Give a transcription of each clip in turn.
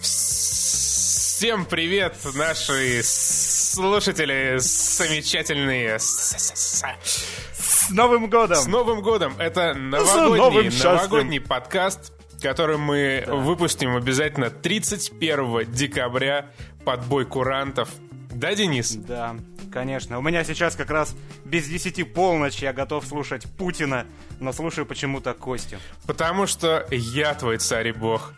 Всем привет, наши слушатели замечательные. С Новым годом! С Новым годом! Это новогодний подкаст, который мы выпустим обязательно 31 декабря под бой курантов. Да, Денис? Да, конечно. У меня сейчас как раз без 10 полночь, я готов слушать Путина, но слушаю почему-то Костю. Потому что я твой царь и бог.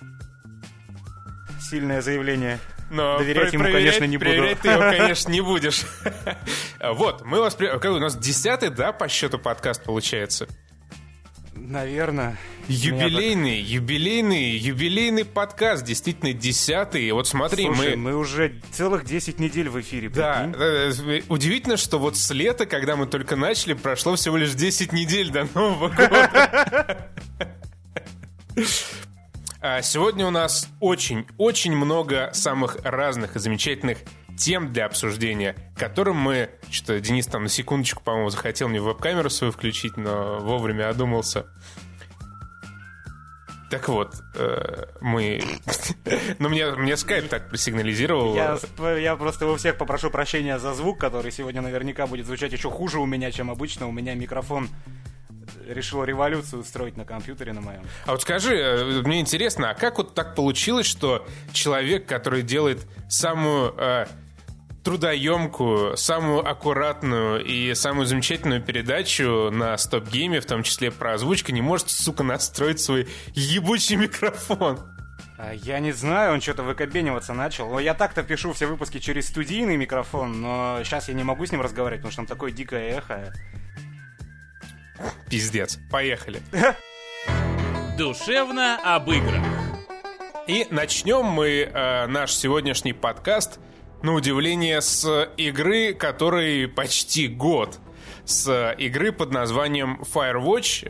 Сильное заявление. Но доверять ему, конечно, не буду. Проверять ты его, конечно, не будешь. Вот, мы вас... У нас 10-й, да, по счету подкаст получается? Наверное. Юбилейный подкаст, действительно, 10-й. Вот смотри, слушай, мы уже целых 10 недель в эфире. Да, удивительно, что вот с лета, когда мы только начали, прошло всего лишь 10 недель до Нового года. Сегодня у нас очень-очень много самых разных и замечательных тем для обсуждения, которым мы... Что-то Денис там на секундочку, по-моему, захотел мне веб-камеру свою включить, но вовремя одумался. Так вот, мы... Ну, мне скайп так просигнализировал. Я просто у всех попрошу прощения за звук, который сегодня наверняка будет звучать еще хуже у меня, чем обычно. У меня микрофон решил революцию устроить на компьютере на моем. А вот скажи, мне интересно, а как вот так получилось, что человек, который делает самую трудоемкую, самую аккуратную и самую замечательную передачу на стоп-гейме, в том числе про озвучку, не может, сука, настроить свой ебучий микрофон? Я не знаю, он что-то выкобениваться начал. Но я так-то пишу все выпуски через студийный микрофон, но сейчас я не могу с ним разговаривать, потому что там такое дикое эхо. Пиздец. Поехали. Душевно об играх. И начнем мы наш сегодняшний подкаст, на удивление, с игры, которой почти год. С игры под названием Firewatch.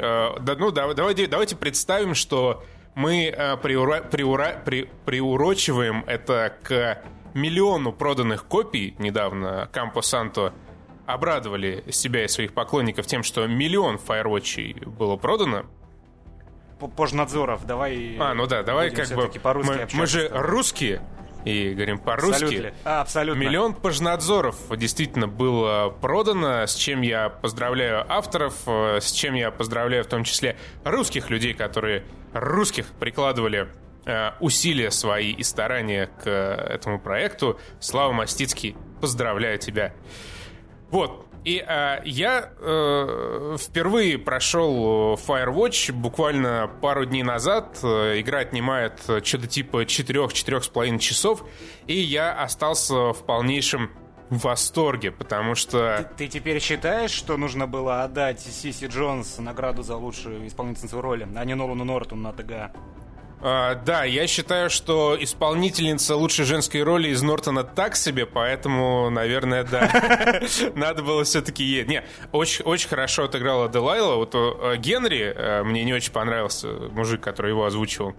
Давайте представим, что мы приурочиваем это к 1 миллиону проданных копий. Недавно Campo Santo обрадовали себя и своих поклонников тем, что 1 миллион фаервотчей было продано. Пожнадзоров, давай... А, ну да, давай как бы... Мы же русские и говорим по-русски. Абсолютно. 1 миллион пожнадзоров действительно было продано, с чем я поздравляю авторов, с чем я поздравляю в том числе русских людей, которые русских прикладывали усилия свои и старания к этому проекту. Слава Мастицкий, поздравляю тебя. Вот, и я впервые прошел Firewatch буквально пару дней назад. Игра отнимает что-то типа 4-4,5 часов, и я остался в полнейшем восторге, потому что... Ты теперь считаешь, что нужно было отдать Сиси Джонс награду за лучшую исполнительницу роли, а не Нолану Норту на ТГА? Да, я считаю, что исполнительница лучшей женской роли из Нортона так себе, поэтому, наверное, да, надо было все-таки ей. Не, очень хорошо отыграла Делайла. Вот Генри мне не очень понравился, мужик, который его озвучивал.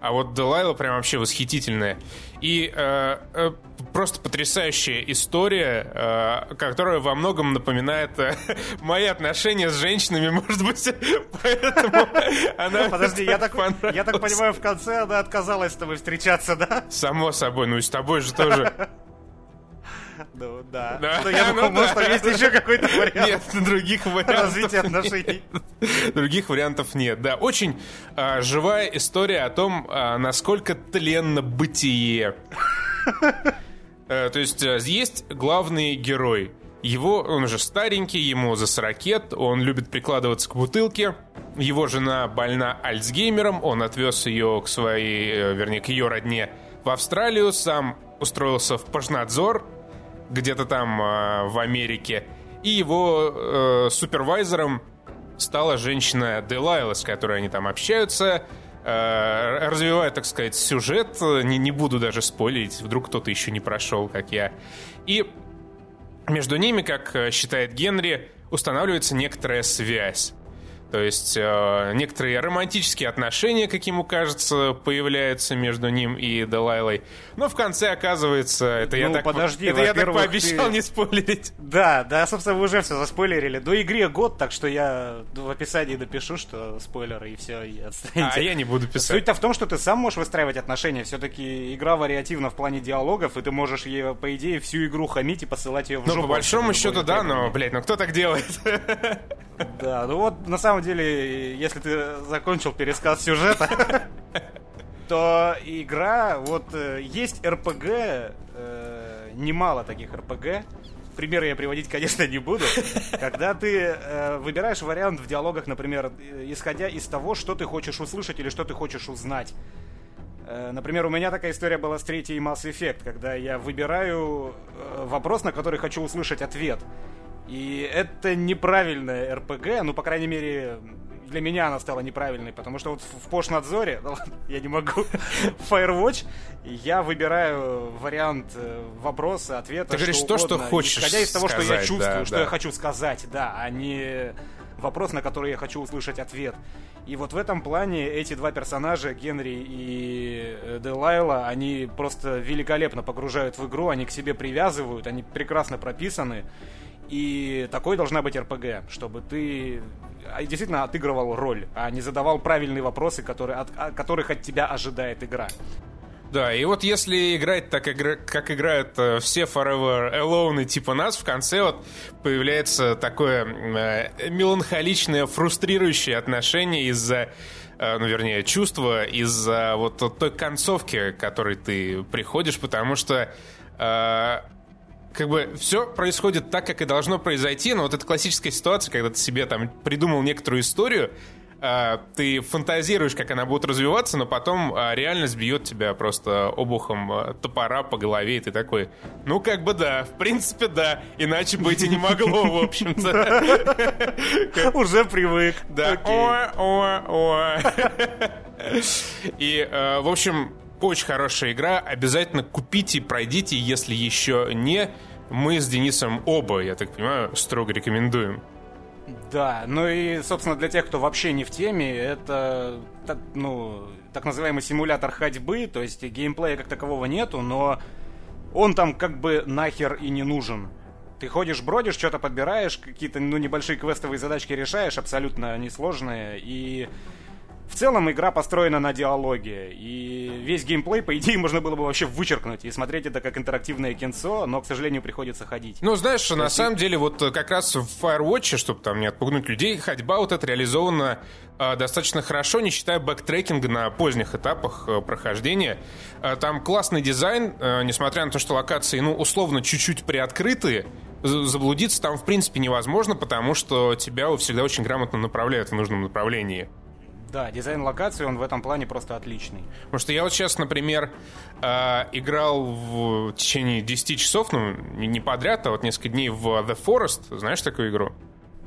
А вот Делайла прям вообще восхитительная. И просто потрясающая история, которая во многом напоминает мои отношения с женщинами, может быть, поэтому она... Подожди, я так понимаю, в конце она отказалась с тобой встречаться, да? Само собой, ну и с тобой же тоже... Ну, да. Но я думал, может, там есть еще какой-то вариант. Нет, других вариантов развития отношений. Других вариантов нет, да. Очень живая история о том, насколько тленно бытие. То есть есть главный герой. Он же старенький, ему за 40 лет, он любит прикладываться к бутылке. Его жена больна Альцгеймером, он отвез ее к ее родне в Австралию, сам устроился в пожнадзор где-то там в Америке. И его супервайзером стала женщина Делайла, с которой они там общаются, развивая, так сказать, сюжет. Не буду даже спойлерить, вдруг кто-то еще не прошел, как я. И между ними, как считает Генри, устанавливается некоторая связь. То есть некоторые романтические отношения, как ему кажется, появляются между ним и Делайлой. Но в конце оказывается, это, ну, я так пообещал не спойлерить. Да, собственно, вы уже все заспойлерили. До игры год, так что я в описании напишу, что спойлеры, и все, и отстаньте. А я не буду писать. Суть-то в том, что ты сам можешь выстраивать отношения. Все-таки игра вариативна в плане диалогов, и ты можешь ей, по идее, всю игру хамить и посылать ее в жопу. Ну, по большому счету, да, но, блядь, кто так делает? Да, ну вот, на самом деле, если ты закончил пересказ сюжета, то игра, вот, есть РПГ, немало таких РПГ, примеры я приводить, конечно, не буду, когда ты выбираешь вариант в диалогах, например, исходя из того, что ты хочешь услышать или что ты хочешь узнать. Например, у меня такая история была с третьей Mass Effect, когда я выбираю вопрос, на который хочу услышать ответ. И это неправильное РПГ, ну, по крайней мере, для меня она стала неправильной, потому что вот в Пошнадзоре, ну, ладно, я не могу, в Firewatch я выбираю вариант вопроса, ответа, ты говоришь что угодно, что хочешь исходя из того, сказать, что я чувствую, да, что я хочу сказать, да, а не вопрос, на который я хочу услышать ответ. И вот в этом плане эти два персонажа, Генри и Делайла, они просто великолепно погружают в игру, они к себе привязывают, они прекрасно прописаны. И такой должна быть РПГ, чтобы ты действительно отыгрывал роль, а не задавал правильные вопросы, которых от тебя ожидает игра. Да, и вот если играть так, как играют все Forever Alone типа нас, в конце вот появляется такое меланхоличное, фрустрирующее отношение из-за, ну, вернее, чувство из-за вот той концовки, к которой ты приходишь, потому что... как бы все происходит так, как и должно произойти, но вот эта классическая ситуация, когда ты себе там придумал некоторую историю, ты фантазируешь, как она будет развиваться, но потом реальность бьет тебя просто обухом топора по голове, и ты такой, ну как бы да, в принципе да, иначе быть и не могло, в общем-то. Уже привык. Да. И, в общем... Очень хорошая игра, обязательно купите, пройдите, если еще не. Мы с Денисом оба, я так понимаю, строго рекомендуем. Да, ну и, собственно, для тех, кто вообще не в теме, это, ну, так называемый симулятор ходьбы, то есть геймплея как такового нету, но он там как бы нахер и не нужен. Ты ходишь, бродишь, что-то подбираешь, какие-то, ну, небольшие квестовые задачки решаешь, абсолютно несложные, и... В целом игра построена на диалоге, и весь геймплей, по идее, можно было бы вообще вычеркнуть и смотреть это как интерактивное кинцо, но, к сожалению, приходится ходить. Ну, знаешь, на самом деле, вот как раз в Firewatch, чтобы там не отпугнуть людей, ходьба вот эта реализована достаточно хорошо, не считая бэктрекинга на поздних этапах прохождения. Там классный дизайн, несмотря на то, что локации, ну, условно, чуть-чуть приоткрытые, заблудиться там, в принципе, невозможно, потому что тебя всегда очень грамотно направляют в нужном направлении. Да, дизайн локации, он в этом плане просто отличный. Потому что я вот сейчас, например, играл в течение 10 часов, ну, не подряд, а вот несколько дней в The Forest. Знаешь такую игру?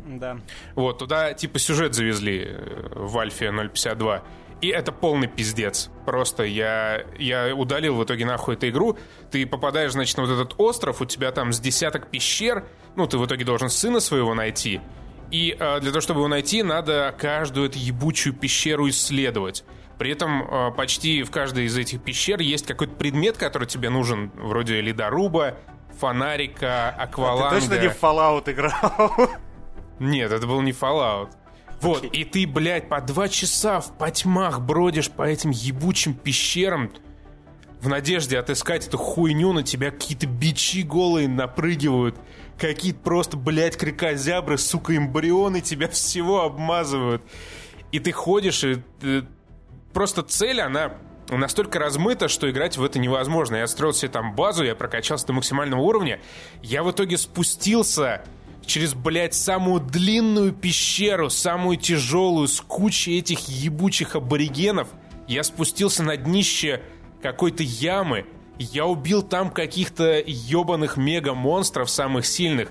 Да. Вот, туда типа сюжет завезли в Альфе 052. И это полный пиздец. Просто я удалил в итоге нахуй эту игру. Ты попадаешь, значит, на вот этот остров, у тебя там с десяток пещер. Ну, ты в итоге должен сына своего найти. И для того, чтобы его найти, надо каждую эту ебучую пещеру исследовать. При этом почти в каждой из этих пещер есть какой-то предмет, который тебе нужен, вроде ледоруба, фонарика, акваланга. Ты точно не в Fallout играл? Нет, это был не Fallout. Вот, okay. И ты, блядь, по 2 часа в потьмах бродишь по этим ебучим пещерам в надежде отыскать эту хуйню, на тебя какие-то бичи голые напрыгивают. Какие-то просто, блядь, крикозябры, сука, эмбрионы тебя всего обмазывают. И ты ходишь, и просто цель, она настолько размыта, что играть в это невозможно. Я строил себе там базу, я прокачался до максимального уровня. Я в итоге спустился через, блядь, самую длинную пещеру, самую тяжелую, с кучей этих ебучих аборигенов. Я спустился на днище какой-то ямы. Я убил там каких-то ебаных мега-монстров, самых сильных.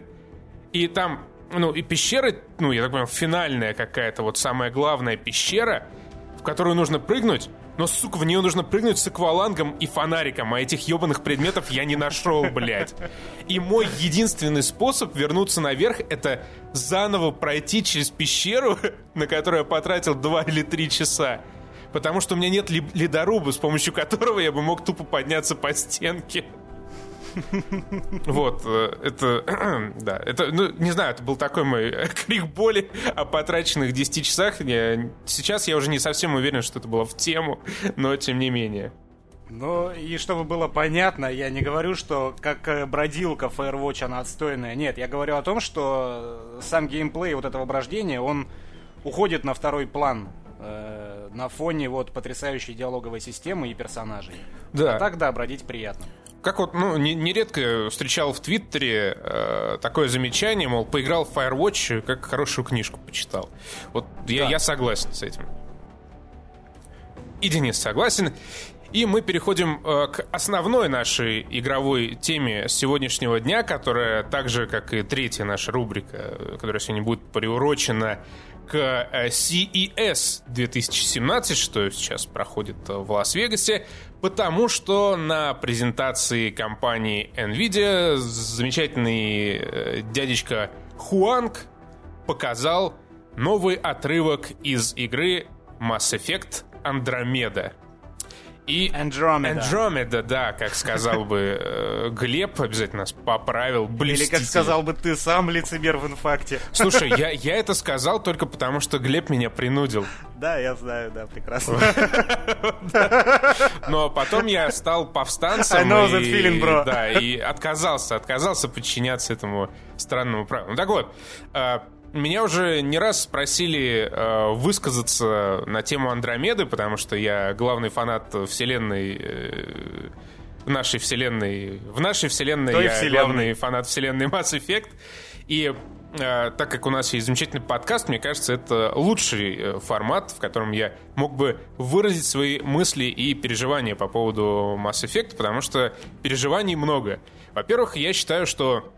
И там, ну, и пещеры, ну, я так понимаю, финальная какая-то, вот самая главная пещера, в которую нужно прыгнуть. Но, сука, в нее нужно прыгнуть с аквалангом и фонариком, а этих ебаных предметов я не нашел, блядь. И мой единственный способ вернуться наверх — это заново пройти через пещеру, на которую я потратил 2 или 3 часа. Потому что у меня нет ледоруба, с помощью которого я бы мог тупо подняться по стенке. Вот, это, да, это, ну, не знаю, это был такой мой крик боли о потраченных 10 часах. Сейчас я уже не совсем уверен, что это было в тему, но тем не менее. Ну, и чтобы было понятно, я не говорю, что как бродилка Firewatch, она отстойная. Нет, я говорю о том, что сам геймплей вот этого брождения, он уходит на второй план на фоне вот потрясающей диалоговой системы и персонажей. Да. А так, да, бродить приятно. Как вот, ну, нередко встречал в Твиттере такое замечание, мол, поиграл в Firewatch, как хорошую книжку почитал. Вот да. Я согласен с этим. И Денис согласен. И мы переходим к основной нашей игровой теме сегодняшнего дня, которая так же, как и третья наша рубрика, которая сегодня будет приурочена к CES 2017, что сейчас проходит в Лас-Вегасе, потому что на презентации компании Nvidia замечательный дядечка Хуанг показал новый отрывок из игры Mass Effect: Andromeda. И Andromeda, да, как сказал бы Глеб, обязательно нас поправил, блеститель. Или как сказал бы ты сам, лицемер в инфакте. Слушай, я это сказал только потому, что Глеб меня принудил. Да, я знаю, да, прекрасно. Но потом я стал повстанцем. I know that feeling, bro. Да, и отказался подчиняться этому странному правилу. Ну так вот, меня уже не раз спросили высказаться на тему Андромеды, потому что я главный фанат вселенной, нашей вселенной. В нашей вселенной той я вселенной. Главный фанат вселенной Mass Effect. И так как у нас есть замечательный подкаст, мне кажется, это лучший формат, в котором я мог бы выразить свои мысли и переживания по поводу Mass Effect, потому что переживаний много. Во-первых, я считаю, что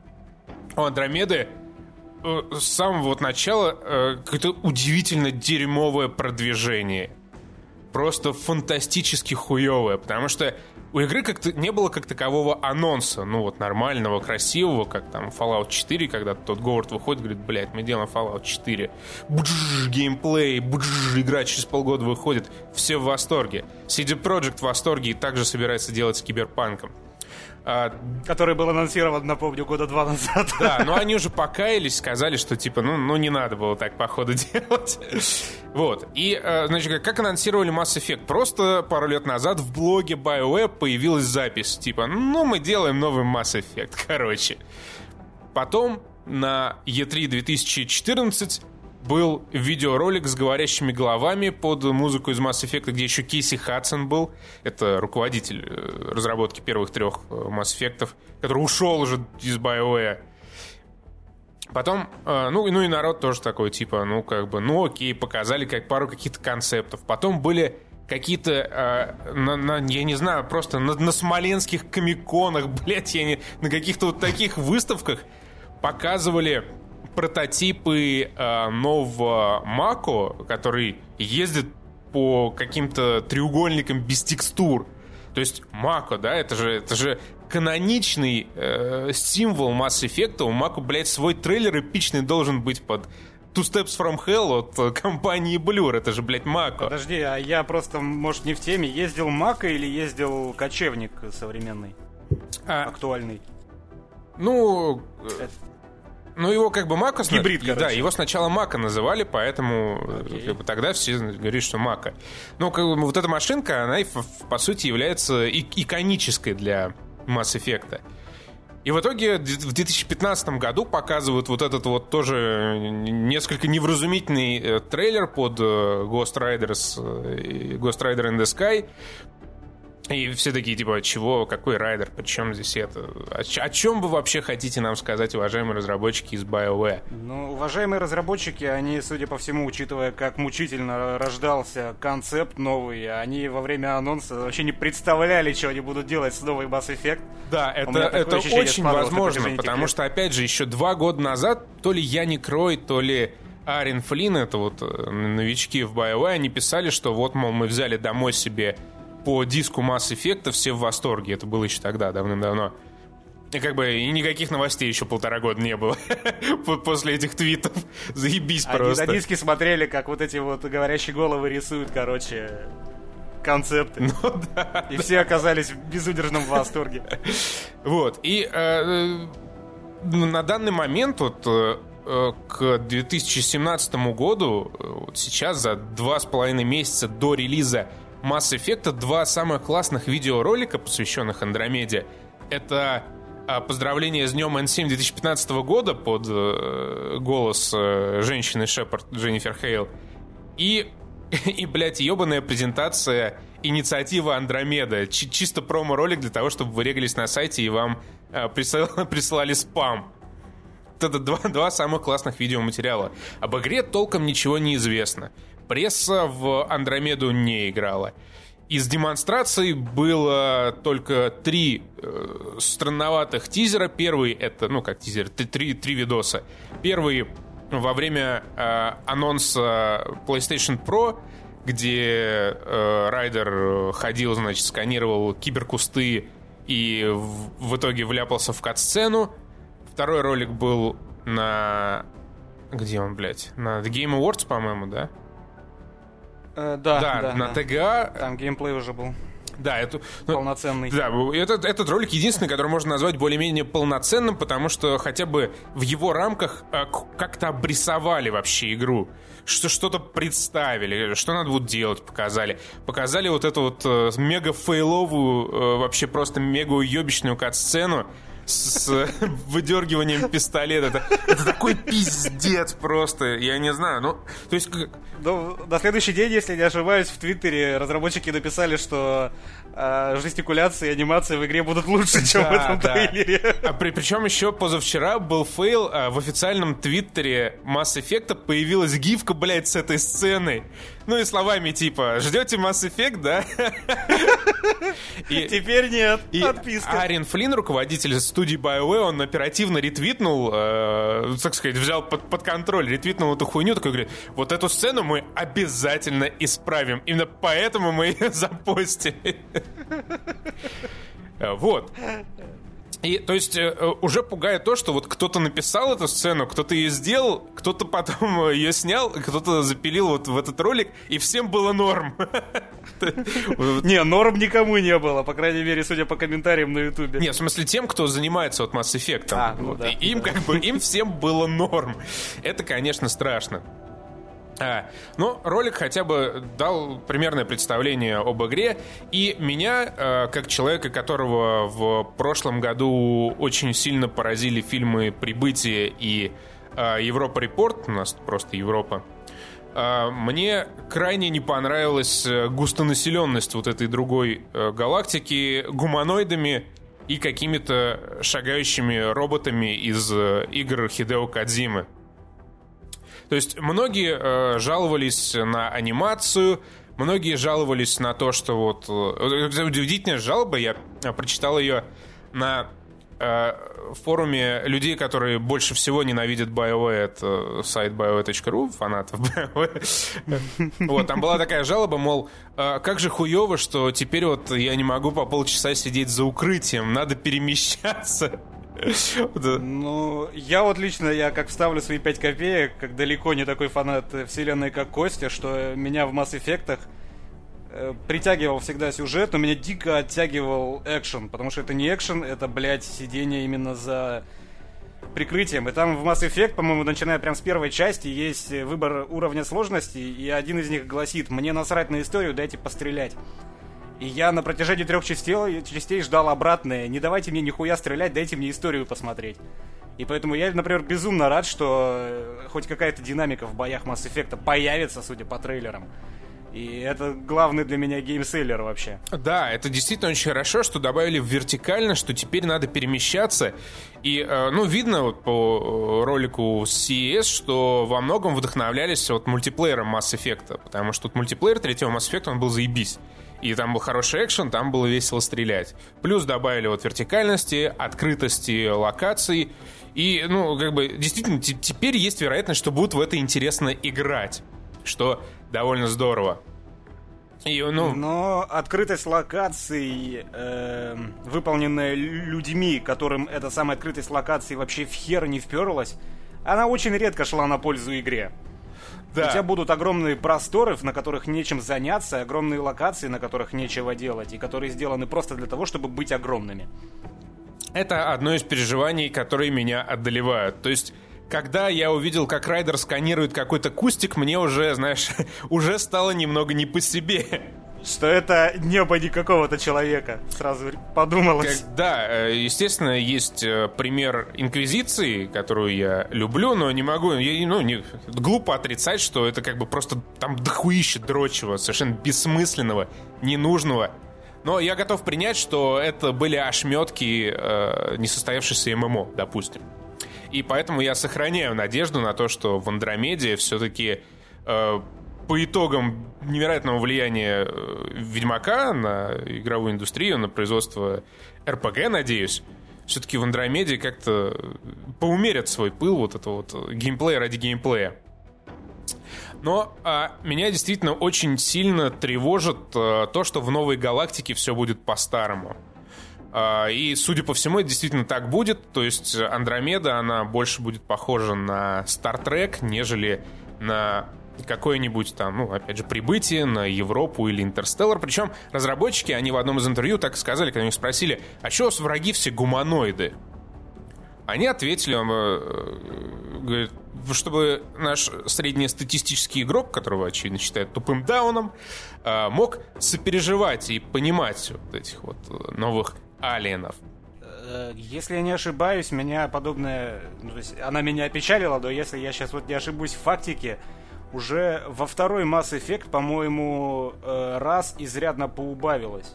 у Андромеды с самого вот начала какое-то удивительно дерьмовое продвижение. Просто фантастически хуевое. Потому что у игры как-то не было как такового анонса. Ну вот нормального, красивого, как там Fallout 4, когда тот Говард выходит, говорит, блядь, мы делаем Fallout 4. Бджж, геймплей, бджж, игра через полгода выходит. Все в восторге. CD Projekt в восторге и также собирается делать с Киберпанком. Который был анонсирован, напомню, года 2 назад. Да, но они уже покаялись, сказали, что типа, ну не надо было так, походу, делать. Вот, и, значит, как анонсировали Mass Effect? Просто пару лет назад в блоге BioWare появилась запись, типа, ну мы делаем новый Mass Effect, короче. Потом на E3 2014 был видеоролик с говорящими головами под музыку из Mass Effect, где еще Кейси Хадсон был. Это руководитель разработки первых 3 Mass Effect'ов, который ушел уже из BioWare. Потом, ну и народ тоже такой, типа, ну как бы, ну окей, показали как пару каких-то концептов. Потом были какие-то, я не знаю, просто на смоленских комиконах, блядь, на каких-то вот таких выставках показывали прототипы нового Мако, который ездит по каким-то треугольникам без текстур. То есть Мако, да, это же каноничный символ Mass Effect. У Мако, блядь, свой трейлер эпичный должен быть под Two Steps from Hell от компании Blur. Это же, блядь, Мако. Подожди, а я просто, может, не в теме. Ездил Мако или ездил кочевник современный? Актуальный? Ну... Ну, его как бы Мако... Гибрид, короче. Да, его сначала Мако называли, поэтому как бы, тогда все говорили, что Мако. Ну, как бы, вот эта машинка, она, по сути, является иконической для Mass Effect'а. И в итоге в 2015 году показывают вот этот вот тоже несколько невразумительный трейлер под Ghost Rider in the Sky. И все такие, типа, чего, какой райдер, причем здесь это? О чем вы вообще хотите нам сказать, уважаемые разработчики из BioWare? Ну, уважаемые разработчики, они, судя по всему, учитывая, как мучительно рождался концепт новый, они во время анонса вообще не представляли, что они будут делать с новым Mass Effect. Да, это очень возможно, потому что, опять же, еще 2 года назад то ли Яник Рой, то ли Аарон Флинн, это вот новички в BioWare, они писали, что вот, мол, мы взяли домой себе по диску Mass Effect, все в восторге. Это было еще тогда, давным-давно. И как бы и никаких новостей еще полтора года не было после этих твитов. Заебись просто. Они на диске смотрели, как вот эти вот говорящие головы рисуют, короче, концепты. Ну, да, и да. Все оказались в безудержном восторге. Вот. И на данный момент вот к 2017 году, вот сейчас за 2,5 месяца до релиза Mass Effect, два самых классных видеоролика, посвященных Андромеде. Это поздравление с днем N7 2015 года под голос женщины Шепард, Дженнифер Хейл. И, блядь, ебаная презентация инициативы Андромеда. Чисто промо-ролик для того, чтобы вы регались на сайте и вам прислали спам. Это два самых классных видеоматериала. Об игре толком ничего не известно. Пресса в Андромеду не играла. Из демонстраций было только три странноватых тизера. Первый — это, ну как тизер, три видоса. Первый во время анонса PlayStation Pro, где Райдер ходил, значит, сканировал киберкусты и в итоге вляпался в кат-сцену. Второй ролик был на... Где он, блядь? На The Game Awards, по-моему, да? Да, на ТГА. Там геймплей уже был. Да, это... полноценный. Да, этот ролик единственный, который можно назвать более-менее полноценным, потому что хотя бы в его рамках как-то обрисовали вообще игру. Что-то представили, что надо будет делать, показали. Показали вот эту вот мега-фейловую, вообще просто мега-уебищную кат-сцену с выдергиванием пистолета. Это такой пиздец просто. Я не знаю, ну... То есть... На следующий день, если не ошибаюсь, в Твиттере разработчики написали, что жестикуляции и анимации в игре будут лучше, чем в этом трейлере. А причем еще позавчера был фейл. В официальном Твиттере Mass Effect появилась гифка, блядь, с этой сценой. Ну и словами типа: ждете Mass Effect, да? Теперь нет, подписка. Аарон Флинн, руководитель студии BioWare, он оперативно ретвитнул, так сказать, взял под контроль, ретвитнул эту хуйню, такой говорит: вот эту сцену мы обязательно исправим, именно поэтому мы ее запостили. Вот. И, то есть, уже пугает то, что вот кто-то написал эту сцену, кто-то ее сделал, кто-то потом ее снял, кто-то запилил вот в этот ролик, и всем было норм. Не, норм никому не было, по крайней мере, судя по комментариям на Ютубе. Не, в смысле, тем, кто занимается вот Mass Effect, им как бы, им всем было норм. Это, конечно, страшно. Но ролик хотя бы дал примерное представление об игре. И меня, как человека, которого в прошлом году очень сильно поразили фильмы «Прибытие» и «Европа Репорт», у нас просто Европа, мне крайне не понравилась густонаселенность вот этой другой галактики гуманоидами и какими-то шагающими роботами из игр Хидео Кодзимы. То есть многие жаловались на анимацию, многие жаловались на то, что вот... Удивительная жалоба, я прочитал ее на форуме людей, которые больше всего ненавидят BioWare, это сайт BioWare.ru, фанатов BioWare. Вот, там была такая жалоба, мол, как же хуёво, что теперь вот я не могу по полчаса сидеть за укрытием, надо перемещаться. Ну, я вот лично, я как вставлю свои 5 копеек, как далеко не такой фанат вселенной, как Костя, что меня в Mass Effect'ах притягивал всегда сюжет, но меня дико оттягивал экшен, потому что это не экшен, это, блядь, сидение именно за прикрытием. И там в Mass Effect, по-моему, начиная прям с первой части, есть выбор уровня сложности, и один из них гласит: «Мне насрать на историю, дайте пострелять». И я на протяжении 3 частей ждал обратное. Не давайте мне нихуя стрелять, дайте мне историю посмотреть. И поэтому я, например, безумно рад, что хоть какая-то динамика в боях Mass Effect'а появится, судя по трейлерам. И это главный для меня геймселлер вообще. Да, это действительно очень хорошо, что добавили вертикально, что теперь надо перемещаться. И, ну, видно вот по ролику с CES, что во многом вдохновлялись вот мультиплеером Mass Effect'а, потому что вот мультиплеер 3-го Mass Effect'а, он был заебись. И там был хороший экшен, там было весело стрелять. Плюс добавили вот вертикальности, открытости локаций. И, ну, как бы, действительно, теперь есть вероятность, что будут в это интересно играть, что довольно здорово. И, ну... Но открытость локаций, выполненная людьми, которым эта самая открытость локаций вообще в хер не вперлась, она очень редко шла на пользу игре. Да. У тебя будут огромные просторы, на которых нечем заняться, огромные локации, на которых нечего делать, и которые сделаны просто для того, чтобы быть огромными. Это одно из переживаний, которые меня одолевают. То есть, когда я увидел, как райдер сканирует какой-то кустик, мне уже, знаешь, уже стало немного не по себе. Что это небо не какого-то человека, сразу подумалось. Да, естественно, есть пример Инквизиции, которую я люблю, но не могу, глупо отрицать, что это как бы просто там дохуище дрочего, совершенно бессмысленного, ненужного. Но я готов принять, что это были ошметки несостоявшейся ММО, допустим. И поэтому я сохраняю надежду на то, что в Андромеде все-таки... по итогам невероятного влияния Ведьмака на игровую индустрию, на производство РПГ, надеюсь, все-таки в Андромеде как-то поумерят свой пыл вот этого вот геймплея ради геймплея. Но меня действительно очень сильно тревожит то, что в новой галактике все будет по-старому. И, судя по всему, это действительно так будет. То есть Андромеда, она больше будет похожа на Star Trek, нежели на... какое-нибудь там, ну, опять же, Прибытие, на Европу или Интерстеллар. Причем разработчики, они в одном из интервью так и сказали, когда их спросили, а что у вас враги все гуманоиды? Они ответили, говорит, чтобы наш среднестатистический игрок, которого, очевидно, считают тупым дауном, мог сопереживать и понимать вот этих вот новых алиенов. Если я не ошибаюсь, меня подобное... Ну, то есть она меня опечалила, но если я сейчас вот не ошибусь в фактике, уже во второй Mass Effect, по-моему, раз изрядно поубавилось.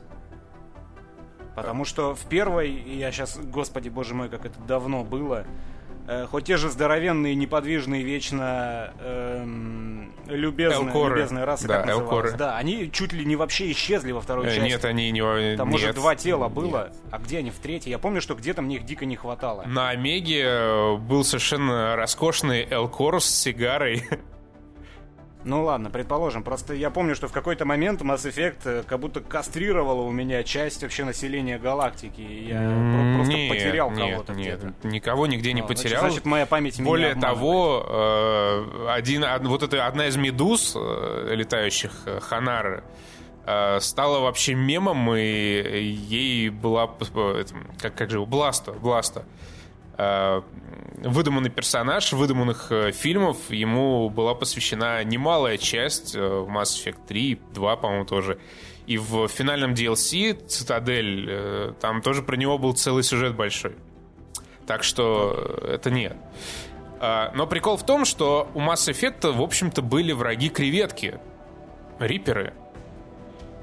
Потому что в первой, я сейчас, господи боже мой, как это давно было, хоть те же здоровенные, неподвижные, вечно любезные расы, да, как называлось, да, они чуть ли не вообще исчезли во второй части. Нет, они не... Там уже два тела было, а где они в третьей? Я помню, что где-то мне их дико не хватало. На Омеге был совершенно роскошный Элкорус с сигарой. Ну ладно, предположим, просто я помню, что в какой-то момент Mass Effect как будто кастрировала у меня часть вообще населения галактики, и я просто потерял кого-то где-то. Никого нигде не потерял. Значит, моя память меня обманывает. Более того, вот эта одна из медуз, летающих Ханар, стала вообще мемом, и ей была, как же его, Бласта. Выдуманный персонаж выдуманных фильмов, ему была посвящена немалая часть в Mass Effect 3, 2, по-моему, тоже. И в финальном DLC «Цитадель» там тоже про него был целый сюжет большой. Так что это нет. Но прикол в том, что у Mass Effect, в общем-то, были враги-креветки. Рипперы.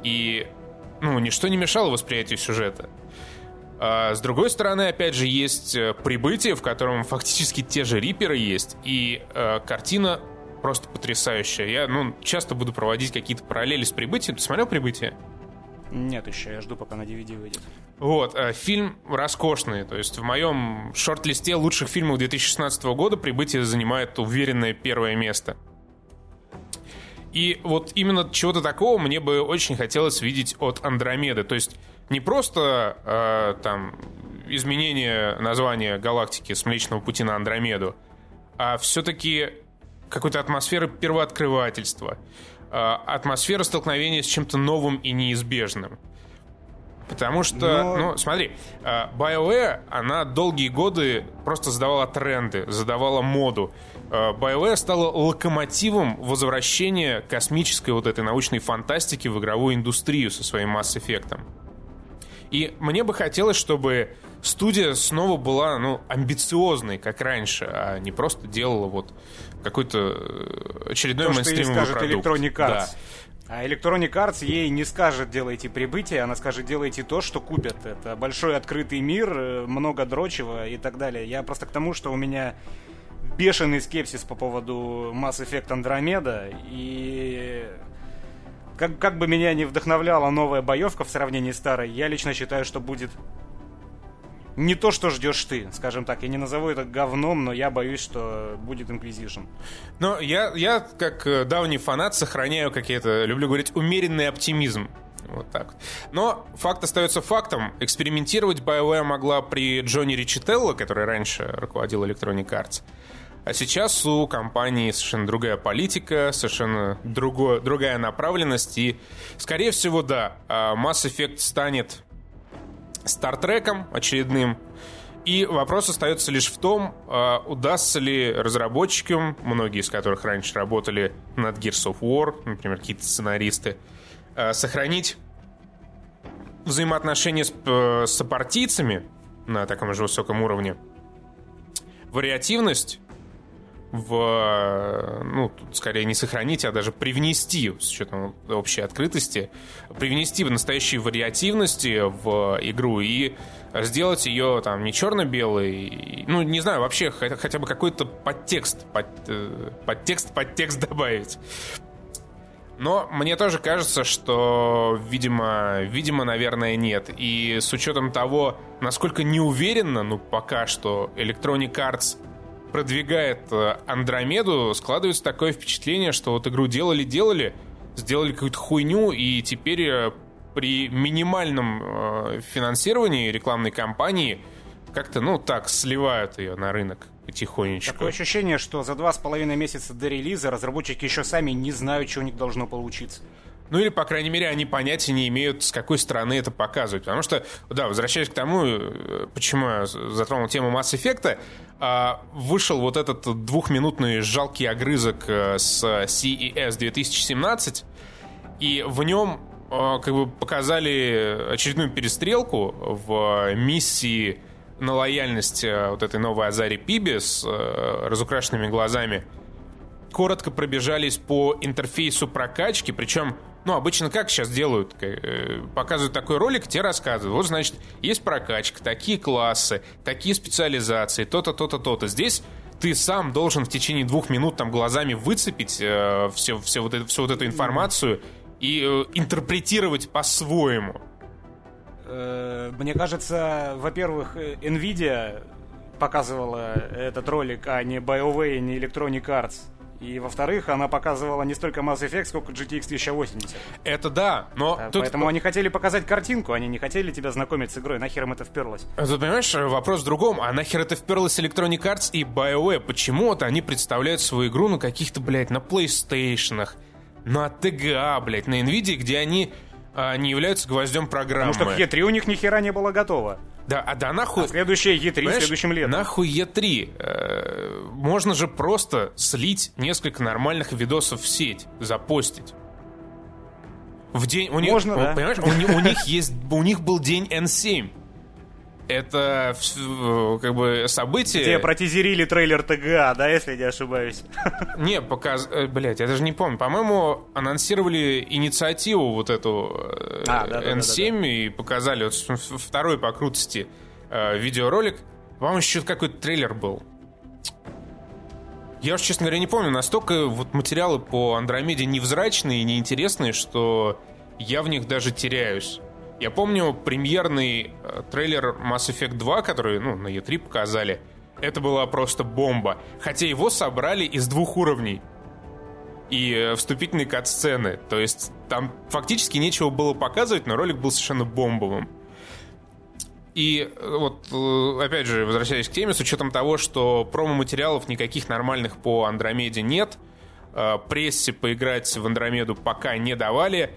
И, ну, ничто не мешало восприятию сюжета. С другой стороны, опять же, есть «Прибытие», в котором фактически те же рипперы есть, и картина просто потрясающая. Я, часто буду проводить какие-то параллели с «Прибытием». Ты смотрел «Прибытие»? Нет еще, я жду, пока на DVD выйдет. Вот, фильм роскошный. То есть в моем шорт-листе лучших фильмов 2016 года «Прибытие» занимает уверенное первое место. И вот именно чего-то такого мне бы очень хотелось видеть от «Андромеды». То есть не просто изменение названия галактики с Млечного Пути на Андромеду, а все-таки какой-то атмосферы первооткрывательства, атмосферы столкновения с чем-то новым и неизбежным. Потому что, смотри, BioWare, она долгие годы просто задавала тренды, задавала моду. BioWare стала локомотивом возвращения космической вот этой научной фантастики в игровую индустрию со своим Mass Effect'ом. И мне бы хотелось, чтобы студия снова была, амбициозной, как раньше, а не просто делала вот какой-то очередной мейнстримовый продукт. То, что ей скажет Electronic Arts. Да. А Electronic Arts ей не скажет «делайте прибытие», она скажет «делайте то, что купят». Это большой открытый мир, много дрочего и так далее. Я просто к тому, что у меня бешеный скепсис по поводу Mass Effect Andromeda, и... Как бы меня не вдохновляла новая боевка в сравнении с старой, я лично считаю, что будет не то, что ждешь ты, скажем так. Я не назову это говном, но я боюсь, что будет Inquisition. Но я как давний фанат, сохраняю какие-то, люблю говорить, умеренный оптимизм. Вот так. Но факт остается фактом. Экспериментировать BioWare могла при Джонни Ричителло, который раньше руководил Electronic Arts. А сейчас у компании совершенно другая политика, совершенно другая направленность. И, скорее всего, да, Mass Effect станет стартреком очередным. И вопрос остается лишь в том, удастся ли разработчикам, многие из которых раньше работали над Gears of War, например, какие-то сценаристы, сохранить взаимоотношения с сопартийцами на таком же высоком уровне, вариативность, ну, тут скорее не сохранить, а даже привнести, с учетом общей открытости, привнести в настоящие вариативности в игру и сделать ее там не черно-белой, ну, не знаю, вообще хотя бы какой-то подтекст добавить. Но мне тоже кажется, что, видимо, наверное, нет. И с учетом того, насколько неуверенно, ну, пока что Electronic Arts продвигает Андромеду, складывается такое впечатление, что вот игру делали-делали, сделали какую-то хуйню, и теперь при минимальном финансировании рекламной кампании как-то, ну, так, сливают ее на рынок потихонечку. Такое ощущение, что за 2,5 месяца до релиза разработчики еще сами не знают, что у них должно получиться. Ну или, по крайней мере, они понятия не имеют, с какой стороны это показывать. Потому что, да, возвращаясь к тому, почему я затронул тему Mass Effect, вышел вот этот двухминутный жалкий огрызок с CES 2017, и в нем как бы показали очередную перестрелку в миссии на лояльность вот этой новой Азари Пиби с разукрашенными глазами. Коротко пробежались по интерфейсу прокачки, причем, ну, обычно как сейчас делают? Показывают такой ролик, тебе рассказывают. Вот, значит, есть прокачка, такие классы, такие специализации, то-то, то-то, то-то. Здесь ты сам должен в течение 2 минут там глазами выцепить всю вот эту информацию и интерпретировать по-своему. Мне кажется, во-первых, Nvidia показывала этот ролик, а не BioWare, не Electronic Arts. И, во-вторых, она показывала не столько Mass Effect, сколько GTX 1080. Это да, но... Да, тут... Поэтому они хотели показать картинку, они не хотели тебя знакомить с игрой. Нахер им это вперлось? Ты понимаешь, вопрос в другом. А нахер это вперлось Electronic Arts и BioWare? Почему-то они представляют свою игру на каких-то, блядь, на PlayStation'ах, на ТГА, блядь, на Nvidia, где они не являются гвоздем программы. Потому что к E3 у них нихера не было готово. Да, да нахуй... А следующее E3 следующим летом. Нахуй E3? Можно же просто слить несколько нормальных видосов в сеть, запостить. В день... У них, можно, да? Понимаешь, у них был день N7. Это как бы событие... Где протизерили трейлер ТГА, да, если не ошибаюсь? Не, блять, я даже не помню. По-моему, анонсировали инициативу вот эту N7 и показали вот второй по крутости видеоролик. По-моему, еще какой-то трейлер был. Я уж, честно говоря, не помню. Настолько вот материалы по Андромеде невзрачные и неинтересные, что я в них даже теряюсь. Я помню премьерный трейлер Mass Effect 2, который, ну, на E3 показали. Это была просто бомба. Хотя его собрали из 2 уровней. И вступительные кат-сцены. То есть там фактически нечего было показывать, но ролик был совершенно бомбовым. И вот, опять же, возвращаясь к теме, с учетом того, что промо-материалов никаких нормальных по Андромеде нет, прессе поиграть в Андромеду пока не давали,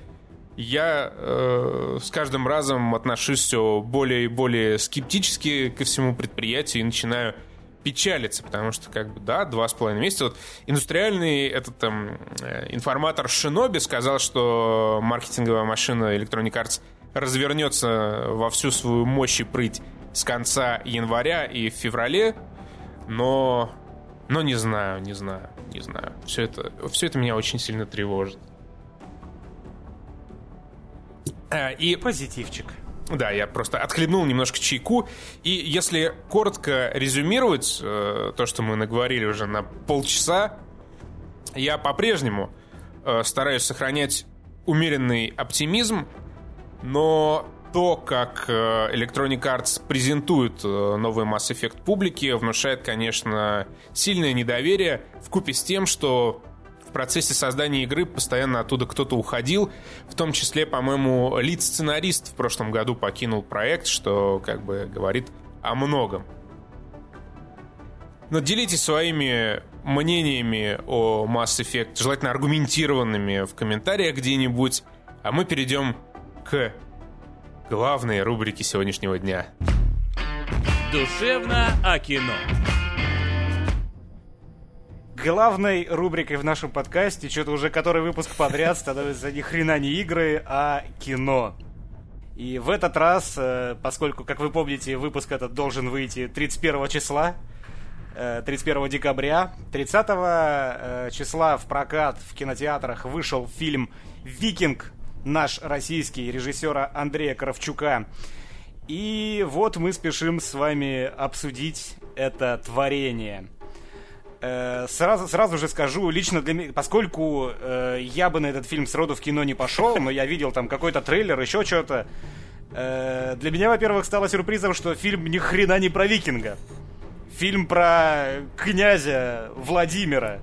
я с каждым разом отношусь все более и более скептически ко всему предприятию и начинаю печалиться, потому что, как бы, да, 2,5 месяца. Вот индустриальный этот там информатор Шиноби сказал, что маркетинговая машина Electronic Arts развернется во всю свою мощь и прыть с конца января и в феврале, но не знаю. Все это меня очень сильно тревожит. И позитивчик. Да, я просто отхлебнул немножко чайку. И если коротко резюмировать то, что мы наговорили уже на полчаса, я по-прежнему стараюсь сохранять умеренный оптимизм, но то, как Electronic Arts презентует новый Mass Effect публике, внушает, конечно, сильное недоверие, вкупе с тем, что в процессе создания игры постоянно оттуда кто-то уходил, в том числе, по-моему, лид-сценарист в прошлом году покинул проект, что как бы говорит о многом. Но делитесь своими мнениями о Mass Effect, желательно аргументированными, в комментариях где-нибудь, а мы перейдем к главной рубрике сегодняшнего дня. Душевно о кино. Главной рубрикой в нашем подкасте, что-то уже который выпуск подряд, становится ни хрена не игры, а кино. И в этот раз, поскольку, как вы помните, выпуск этот должен выйти 31 числа, 31 декабря, 30 числа в прокат в кинотеатрах вышел фильм «Викинг», наш российский, режиссера Андрея Кравчука. И вот мы спешим с вами обсудить это творение. Сразу же скажу, лично для меня, поскольку я бы на этот фильм сроду в кино не пошел, но я видел там какой-то трейлер, еще что-то. Для меня, во-первых, стало сюрпризом, что фильм ни хрена не про викинга. Фильм про князя Владимира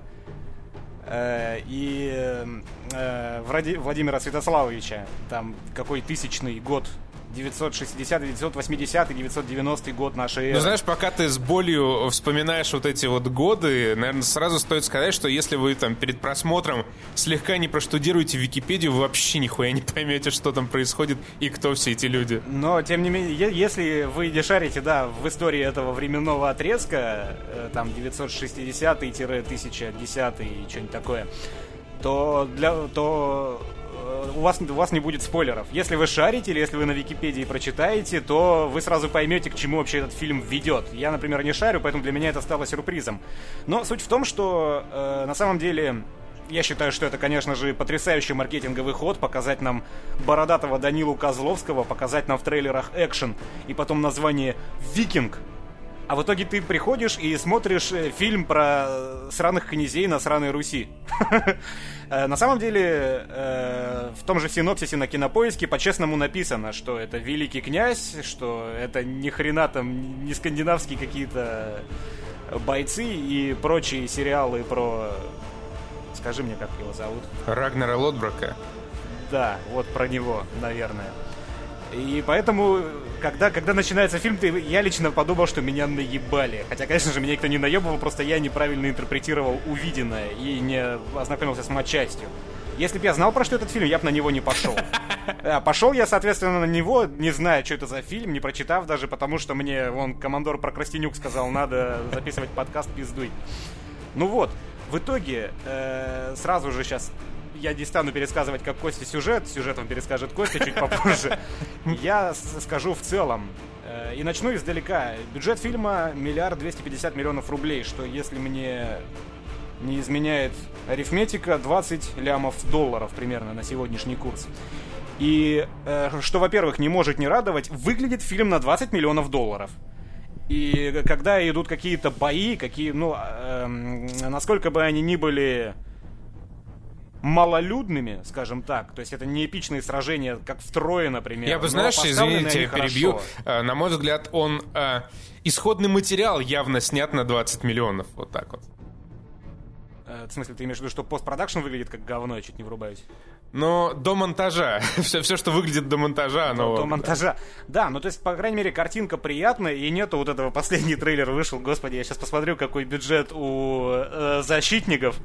и Владимира Святославовича. Там какой тысячный год, 960, 980, 990 год нашей эры. Ну знаешь, пока ты с болью вспоминаешь вот эти вот годы, наверное, сразу стоит сказать, что если вы там перед просмотром слегка не проштудируете Википедию, вы вообще нихуя не поймете, что там происходит и кто все эти люди. Но, тем не менее, если вы не шарите, да, в истории этого временного отрезка, там 960-1010 и что-нибудь такое, то у вас не будет спойлеров. Если вы шарите или если вы на Википедии прочитаете, то вы сразу поймете, к чему вообще этот фильм ведет. Я, например, не шарю, поэтому для меня это стало сюрпризом. Но суть в том, что на самом деле я считаю, что это, конечно же, потрясающий маркетинговый ход. Показать нам бородатого Данилу Козловского, показать нам в трейлерах экшен и потом название «Викинг». А в итоге ты приходишь и смотришь фильм про сраных князей на сраной Руси. На самом деле, в том же синопсисе на Кинопоиске по-честному написано, что это великий князь, что это ни хрена там не скандинавские какие-то бойцы и прочие сериалы про... Скажи мне, как его зовут? Рагнара Лодброка. Да, вот про него, наверное. И поэтому, когда начинается фильм, я лично подумал, что меня наебали. Хотя, конечно же, меня никто не наебывал, просто я неправильно интерпретировал увиденное и не ознакомился с матчастью. Если бы я знал, про что этот фильм, я бы на него не пошел. Пошел я, соответственно, на него, не зная, что это за фильм, не прочитав даже, потому что мне, вон, командор Прокрастинюк сказал, надо записывать подкаст, пиздуй. Ну вот, в итоге, сразу же сейчас... Я не стану пересказывать, как Костя, сюжет он перескажет Костя чуть попозже. Я скажу в целом. И начну издалека. Бюджет фильма 1 250 000 000 рублей, что, если мне не изменяет арифметика, 20 лямов долларов примерно на сегодняшний курс. И, что, во-первых, не может не радовать, выглядит фильм на 20 миллионов долларов. И когда идут какие-то бои, насколько бы они ни были... малолюдными, скажем так. То есть это не эпичные сражения, как в Трое, например. Я бы, знаешь, извините, перебью. На мой взгляд, он... исходный материал явно снят на 20 миллионов. Вот так вот. В смысле, ты имеешь в виду, что постпродакшн выглядит как говно? Я чуть не врубаюсь. Но до монтажа. все, что выглядит до монтажа. До монтажа. Да, ну то есть, по крайней мере, картинка приятная, и нету вот этого, последний трейлер вышел, господи, я сейчас посмотрю, какой бюджет у защитников,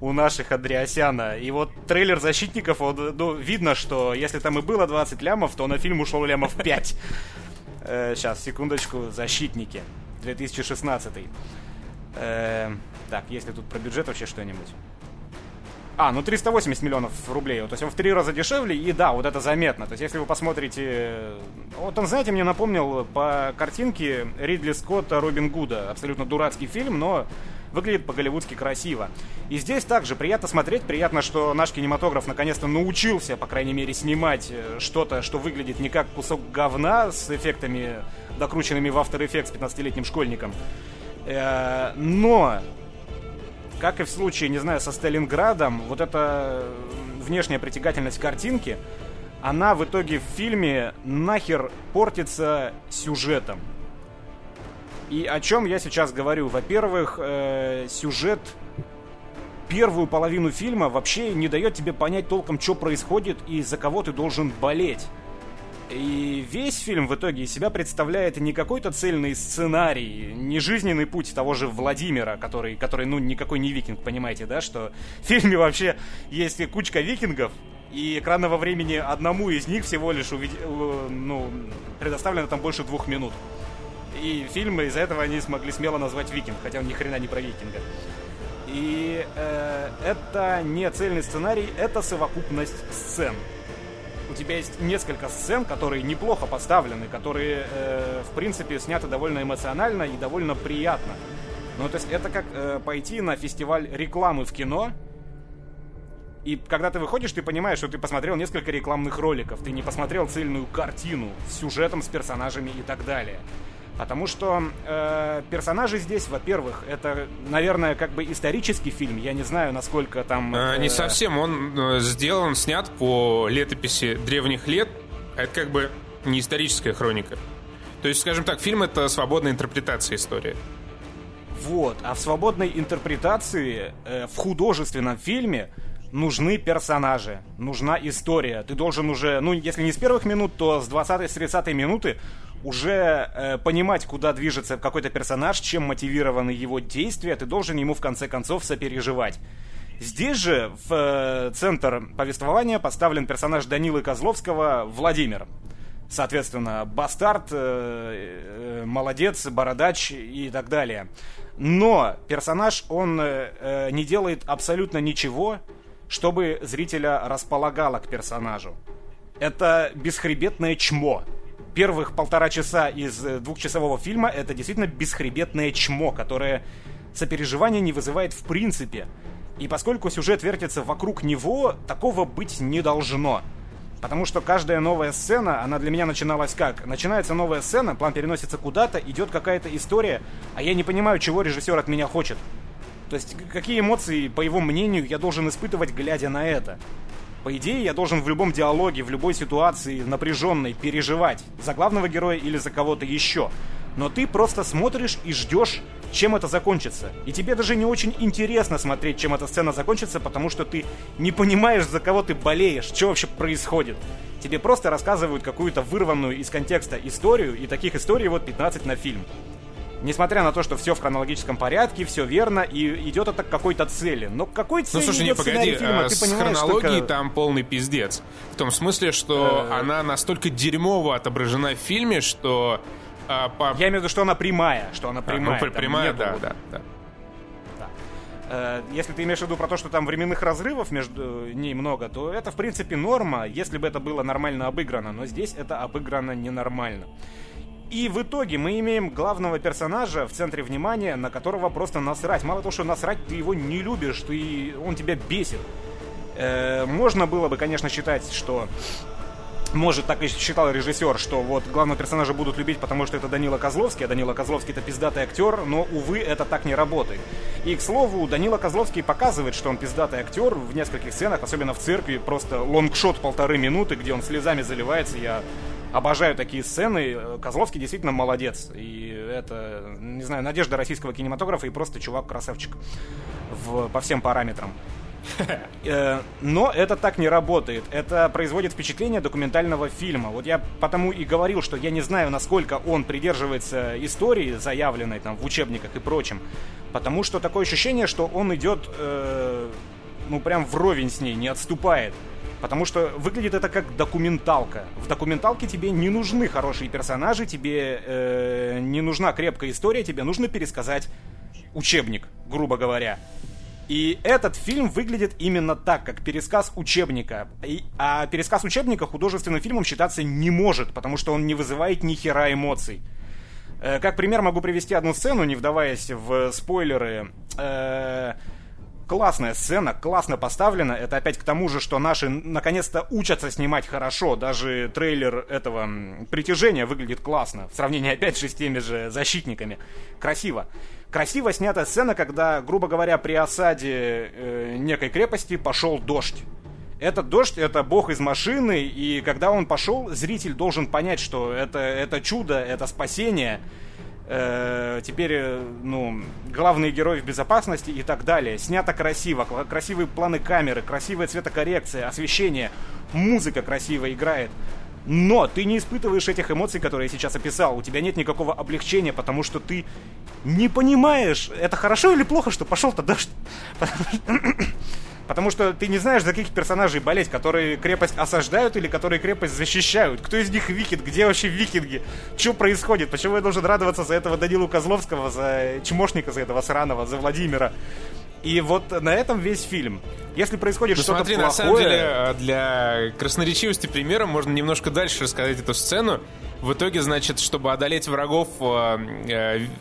у наших Андреасяна. И вот трейлер защитников, он, видно, что если там и было 20 лямов, то на фильм ушло лямов 5. Сейчас, секундочку, «Защитники», 2016. Так, есть ли тут про бюджет вообще что-нибудь? 380 миллионов рублей. То есть он в 3 раза дешевле, и да, вот это заметно. То есть если вы посмотрите... Вот он, знаете, мне напомнил по картинке Ридли Скотта «Робин Гуда». Абсолютно дурацкий фильм, но выглядит по-голливудски красиво. И здесь также приятно смотреть, приятно, что наш кинематограф наконец-то научился, по крайней мере, снимать что-то, что выглядит не как кусок говна с эффектами, докрученными в After Effects 15-летним школьником. Но... Как и в случае, не знаю, со Сталинградом, вот это внешняя притягательность картинки, она в итоге в фильме нахер портится сюжетом. И о чем я сейчас говорю? Во-первых, сюжет первую половину фильма вообще не дает тебе понять толком, что происходит и за кого ты должен болеть. И весь фильм в итоге из себя представляет не какой-то цельный сценарий, не жизненный путь того же Владимира, который ну, никакой не викинг, понимаете, да, что в фильме вообще есть кучка викингов, и экранного времени одному из них всего лишь предоставлено там больше 2 минут. И фильмы из-за этого они смогли смело назвать «Викинг», хотя он ни хрена не про викинга. И это не цельный сценарий, это совокупность сцен. У тебя есть несколько сцен, которые неплохо поставлены, которые, в принципе, сняты довольно эмоционально и довольно приятно. Ну, то есть это как пойти на фестиваль рекламы в кино, и когда ты выходишь, ты понимаешь, что ты посмотрел несколько рекламных роликов, ты не посмотрел цельную картину с сюжетом, с персонажами и так далее. Потому что персонажи здесь, во-первых, это, наверное, как бы исторический фильм. Я не знаю, насколько там... Не совсем. Он сделан, снят по летописи древних лет. Это как бы не историческая хроника. То есть, скажем так, фильм — это свободная интерпретация истории. Вот. А в свободной интерпретации, в художественном фильме нужны персонажи, нужна история. Ты должен уже, ну, если не с первых минут, то с 20-й, с 30-й минуты уже понимать, куда движется какой-то персонаж, чем мотивированы его действия, ты должен ему в конце концов сопереживать. Здесь же в центр повествования поставлен персонаж Данилы Козловского Владимир. Соответственно, бастард, молодец, бородач и так далее. Но персонаж, он не делает абсолютно ничего, чтобы зрителя располагало к персонажу. Это бесхребетное чмо. Первых 1,5 часа из 2-часового фильма — это действительно бесхребетное чмо, которое сопереживание не вызывает в принципе. И поскольку сюжет вертится вокруг него, такого быть не должно. Потому что каждая новая сцена, она для меня начиналась как? Начинается новая сцена, план переносится куда-то, идет какая-то история, а я не понимаю, чего режиссер от меня хочет. То есть какие эмоции, по его мнению, я должен испытывать, глядя на это? По идее, я должен в любом диалоге, в любой ситуации напряженной переживать за главного героя или за кого-то еще. Но ты просто смотришь и ждешь, чем это закончится. И тебе даже не очень интересно смотреть, чем эта сцена закончится, потому что ты не понимаешь, за кого ты болеешь, что вообще происходит. Тебе просто рассказывают какую-то вырванную из контекста историю, и таких историй вот 15 на фильм. Несмотря на то, что все в хронологическом порядке, все верно, и идет это к какой-то цели. Но к какой цели? Ну, слушай, не погоди, фильма, с хронологией только... там полный пиздец. В том смысле, что она настолько дерьмово отображена в фильме, что... Я имею в виду, что она прямая. Что она прямая. Ну, прямая, да. Если ты имеешь в виду про то, что там временных разрывов между ней много, то это, в принципе, норма, если бы это было нормально обыграно. Но здесь это обыграно ненормально. И в итоге мы имеем главного персонажа в центре внимания, на которого просто насрать. Мало того, что насрать, ты его не любишь, он тебя бесит. Можно было бы, конечно, считать, что... Может, так и считал режиссер, что вот главного персонажа будут любить, потому что это Данила Козловский, а Данила Козловский — это пиздатый актер, но, увы, это так не работает. И, к слову, Данила Козловский показывает, что он пиздатый актер в нескольких сценах, особенно в церкви, просто лонгшот 1,5 минуты, где он слезами заливается, я... Обожаю такие сцены. Козловский действительно молодец. И это, не знаю, надежда российского кинематографа. И просто чувак-красавчик по всем параметрам. Но это так не работает. Это производит впечатление документального фильма. Вот я потому и говорил, что я не знаю, насколько он придерживается истории, заявленной там в учебниках и прочем. Потому что такое ощущение, что он идет прям вровень с ней, не отступает. Потому что выглядит это как документалка. В документалке тебе не нужны хорошие персонажи, тебе не нужна крепкая история, тебе нужно пересказать учебник, грубо говоря. И этот фильм выглядит именно так, как пересказ учебника. А пересказ учебника художественным фильмом считаться не может, потому что он не вызывает ни хера эмоций. Как пример могу привести одну сцену, не вдаваясь в спойлеры. Классная сцена, классно поставлена. Это опять к тому же, что наши наконец-то учатся снимать хорошо. Даже трейлер этого «Притяжения» выглядит классно. В сравнении опять же с теми же «Защитниками». Красиво. Красиво снята сцена, когда, грубо говоря, при осаде некой крепости пошел дождь. Это дождь, это бог из машины, и когда он пошел, зритель должен понять, что это чудо, это спасение. Теперь, ну, главные герои в безопасности и так далее. Снято красиво, красивые планы камеры, красивая цветокоррекция, освещение, музыка красиво играет. Но ты не испытываешь этих эмоций, которые я сейчас описал. У тебя нет никакого облегчения, потому что ты не понимаешь, это хорошо или плохо, что пошел-то дождь. Потому что ты не знаешь, за каких персонажей болеть, которые крепость осаждают или которые крепость защищают. Кто из них викинг? Где вообще викинги? Что происходит? Почему я должен радоваться за этого Данилу Козловского, за чмошника, за этого сраного, за Владимира? И вот на этом весь фильм. Если происходит что-то плохое... Смотри, на самом деле, для красноречивости примера можно немножко дальше рассказать эту сцену. В итоге, значит, чтобы одолеть врагов,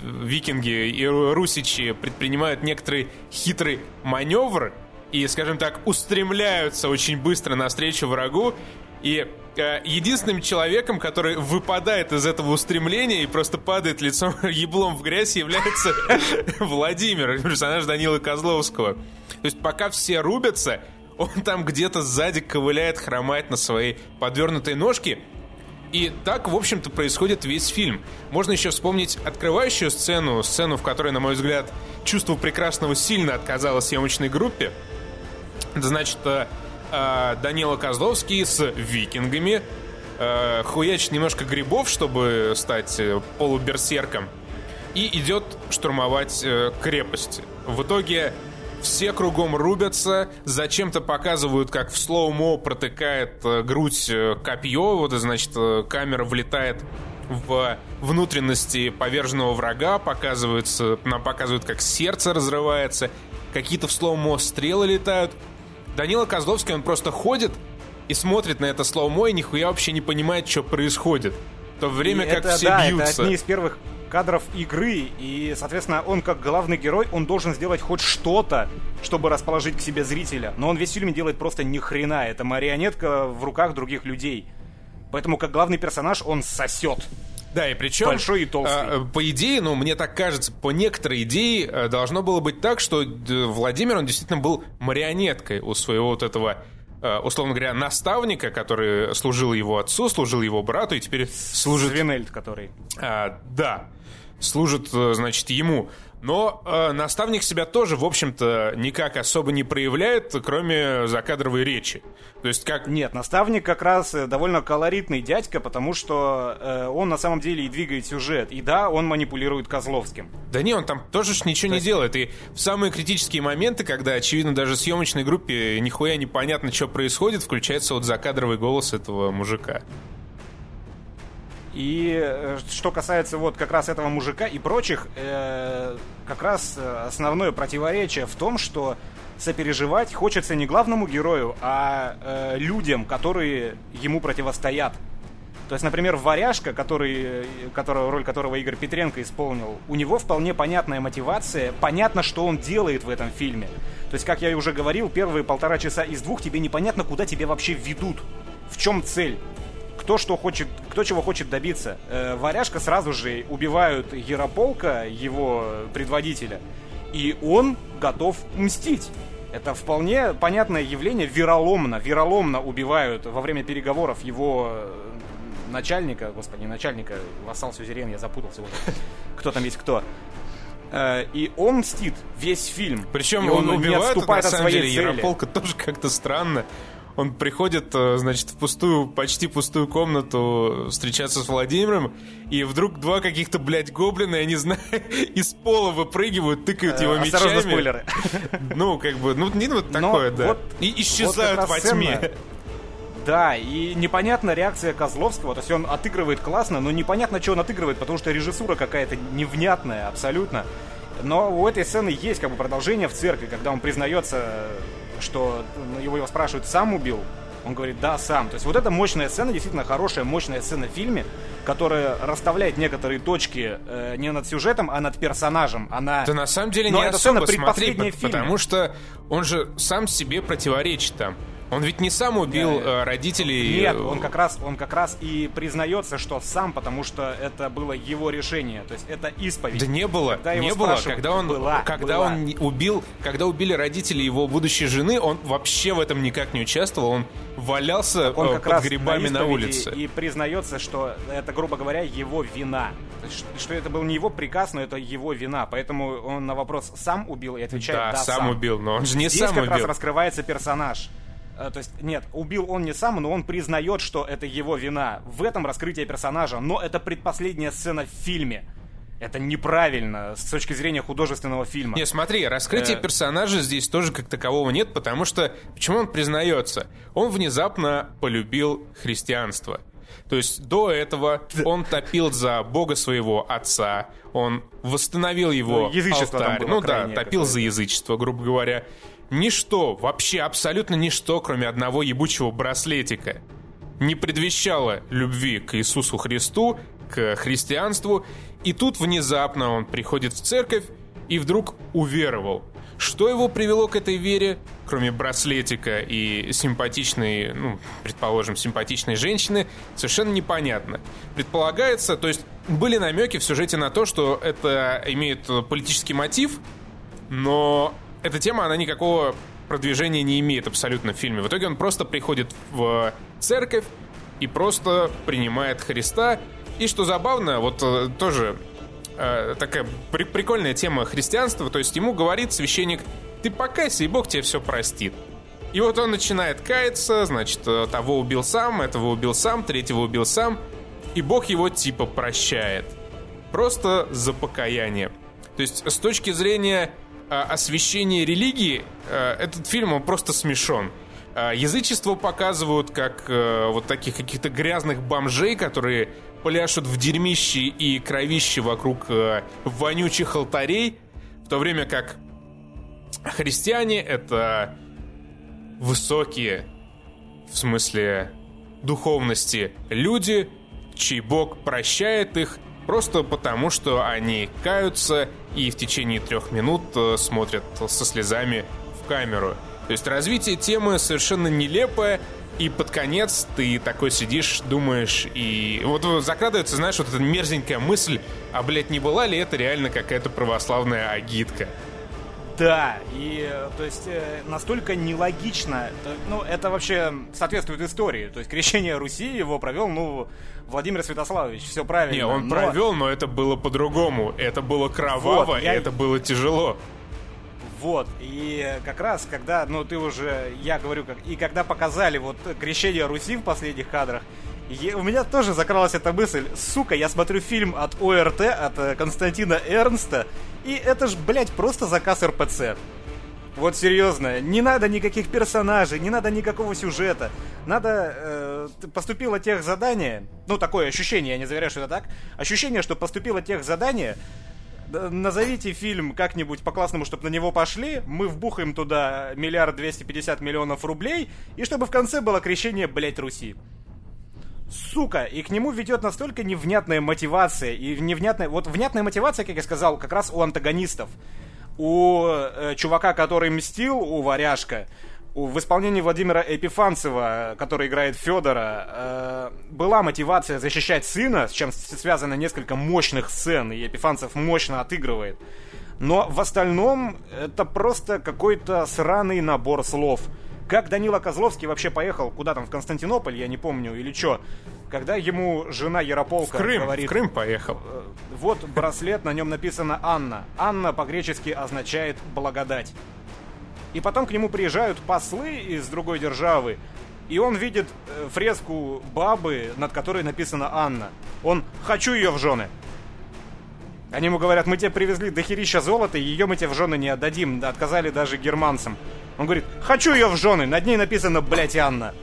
викинги и русичи предпринимают некоторый хитрый маневр и, скажем так, устремляются очень быстро навстречу врагу. И единственным человеком, который выпадает из этого устремления и просто падает лицом еблом в грязь, является Владимир, персонаж Данилы Козловского. То есть пока все рубятся, он там где-то сзади ковыляет, хромает на своей подвернутой ножке. И так, в общем-то, происходит весь фильм. Можно еще вспомнить открывающую сцену, сцену, в которой, на мой взгляд, чувство прекрасного сильно отказало съемочной группе. Это значит, Данила Козловский с викингами хуячит немножко грибов, чтобы стать полуберсерком, и идет штурмовать крепость. В итоге все кругом рубятся, зачем-то показывают, как в слоумо протыкает грудь копье, вот, значит, камера влетает в внутренности поверженного врага, показывается, нам показывают, как сердце разрывается, какие-то в слоумо стрелы летают. Данила Козловский, он просто ходит и смотрит на это слоумо и нихуя вообще не понимает, что происходит. В то время и как это, все бьются. Это одни из первых кадров игры, и, соответственно, он как главный герой, он должен сделать хоть что-то, чтобы расположить к себе зрителя. Но он весь фильм делает просто ни хрена. Это марионетка в руках других людей. Поэтому как главный персонаж он сосет. Да, и причем большой и толстый. По идее, ну, мне так кажется, по некоторой идее должно было быть так, что Владимир, он действительно был марионеткой у своего вот этого, условно говоря, наставника, который служил его отцу, служил его брату и теперь служит... Свинельд, который... Да, служит, значит, ему. Но наставник себя тоже, в общем-то, никак особо не проявляет, кроме закадровой речи. То есть как... Нет, наставник как раз довольно колоритный дядька, потому что он на самом деле и двигает сюжет. И да, он манипулирует Козловским. Да не, он там тоже ничего не делает. И в самые критические моменты, когда, очевидно, даже съемочной группе нихуя непонятно, что происходит, включается вот закадровый голос этого мужика. И что касается вот как раз этого мужика и прочих, как раз основное противоречие в том, что сопереживать хочется не главному герою, а людям, которые ему противостоят. То есть, например, Варяжка, роль которого Игорь Петренко исполнил, у него вполне понятная мотивация, понятно, что он делает в этом фильме. То есть, как я уже говорил, первые 1,5 часа из 2 тебе непонятно, куда тебя вообще ведут, в чем цель. Кто чего хочет добиться. Варяжка сразу же убивают Ярополка, его предводителя, и он готов мстить. Это вполне понятное явление. Вероломно убивают во время переговоров его начальника, господи, начальника, вассал, сюзерен, я запутался. Кто там есть кто. И он мстит весь фильм. Причем он убивает, на самом деле, Ярополка тоже как-то странно. Он приходит, значит, в пустую, почти пустую комнату встречаться с Владимиром, и вдруг два каких-то, блядь, гоблина, я не знаю, из пола выпрыгивают, тыкают его мечами. Осторожно, спойлеры. Ну, как бы, ну, вот такое, да. И исчезают во тьме. Да, и непонятна реакция Козловского, то есть он отыгрывает классно, но непонятно, что он отыгрывает, потому что режиссура какая-то невнятная абсолютно. Но у этой сцены есть как бы продолжение в церкви, когда он признается, что его спрашивают, сам убил? Он говорит, да, сам. То есть вот эта мощная сцена, действительно хорошая, мощная сцена в фильме, которая расставляет некоторые точки не над сюжетом, а над персонажем. Она... Да на самом деле не особо, смотри, потому что он же сам себе противоречит там. Он ведь не сам убил родителей. Нет, он как раз и признается, что сам, потому что это было его решение. То есть это исповедь. Да не было, когда не было. Когда убили родителей его будущей жены, он вообще в этом никак не участвовал. Он валялся под грибами на улице. И признается, что это, грубо говоря, его вина. Что это был не его приказ, но это его вина. Поэтому он на вопрос «сам убил» и отвечает «да, сам убил». Но он же не сам убил. Здесь как раз раскрывается персонаж. То есть, нет, убил он не сам, но он признает, что это его вина. В этом раскрытие персонажа. Но это предпоследняя сцена в фильме. Это неправильно с точки зрения художественного фильма. Не, смотри, раскрытие персонажа здесь тоже как такового нет, потому что... Почему он признается? Он внезапно полюбил христианство. То есть до этого он топил за бога своего отца, он восстановил его алтарь. Ну да, топил за язычество, грубо говоря. Ничто, вообще абсолютно ничто, кроме одного ебучего браслетика, не предвещало любви к Иисусу Христу, к христианству. И тут внезапно он приходит в церковь и вдруг уверовал. Что его привело к этой вере, кроме браслетика и симпатичной, ну, предположим, симпатичной женщины, совершенно непонятно. Предполагается, то есть были намеки в сюжете на то, что это имеет политический мотив, но... Эта тема, она никакого продвижения не имеет абсолютно в фильме. В итоге он просто приходит в церковь и просто принимает Христа. И что забавно, вот тоже такая прикольная тема христианства. То есть ему говорит священник: ты покайся, и Бог тебе все простит. И вот он начинает каяться, значит, того убил сам, этого убил сам, третьего убил сам. И Бог его типа прощает. Просто за покаяние. То есть с точки зрения... освещение религии, этот фильм, он просто смешон. Язычество показывают как вот таких каких-то грязных бомжей, которые пляшут в дерьмище и кровище вокруг вонючих алтарей, в то время как христиане — это высокие, в смысле духовности, люди, чей Бог прощает их просто потому, что они каются и в течение 3 минут смотрят со слезами в камеру. То есть развитие темы совершенно нелепое, и под конец ты такой сидишь, думаешь, и вот закрадывается, знаешь, вот эта мерзенькая мысль: а, блядь, не была ли это реально какая-то православная агитка? Да, и, то есть, настолько нелогично, ну, это вообще соответствует истории, то есть, крещение Руси его провел, ну, Владимир Святославович, все правильно. Не, он провел, но это было по-другому, это было кроваво, вот, это было тяжело. Вот, и как раз, когда, ну, ты уже, я говорю, как, и когда показали вот крещение Руси в последних кадрах, у меня тоже закралась эта мысль: сука, я смотрю фильм от ОРТ, от Константина Эрнста, и это ж, блядь, просто заказ РПЦ. Вот серьезно, не надо никаких персонажей, не надо никакого сюжета. Надо... поступило техзадание, ну, такое ощущение, я не заверяю, что это так, ощущение, что поступило техзадание: назовите фильм как-нибудь по-классному, чтобы на него пошли, мы вбухаем туда 1 250 000 000 рублей, и чтобы в конце было крещение, блядь, Руси. Сука, и к нему ведет настолько невнятная мотивация, и невнятная... Вот внятная мотивация, как я сказал, как раз у антагонистов. У чувака, который мстил, у варяжка, в исполнении Владимира Епифанцева, который играет Федора, была мотивация защищать сына, с чем связано несколько мощных сцен, и Епифанцев мощно отыгрывает. Но в остальном это просто какой-то сраный набор слов. Как Данила Козловский вообще поехал куда там, в Константинополь, я не помню, или чё, когда ему жена Ярополка говорит... В Крым поехал. Вот браслет, на нем написано «Анна». «Анна» по-гречески означает «благодать». И потом к нему приезжают послы из другой державы, и он видит фреску бабы, над которой написано «Анна». Он «хочу ее в жены». Они ему говорят: мы тебе привезли дохерища золота, и ее мы тебе в жены не отдадим, отказали даже германцам. Он говорит: хочу ее в жены, над ней написано, блядь, Анна.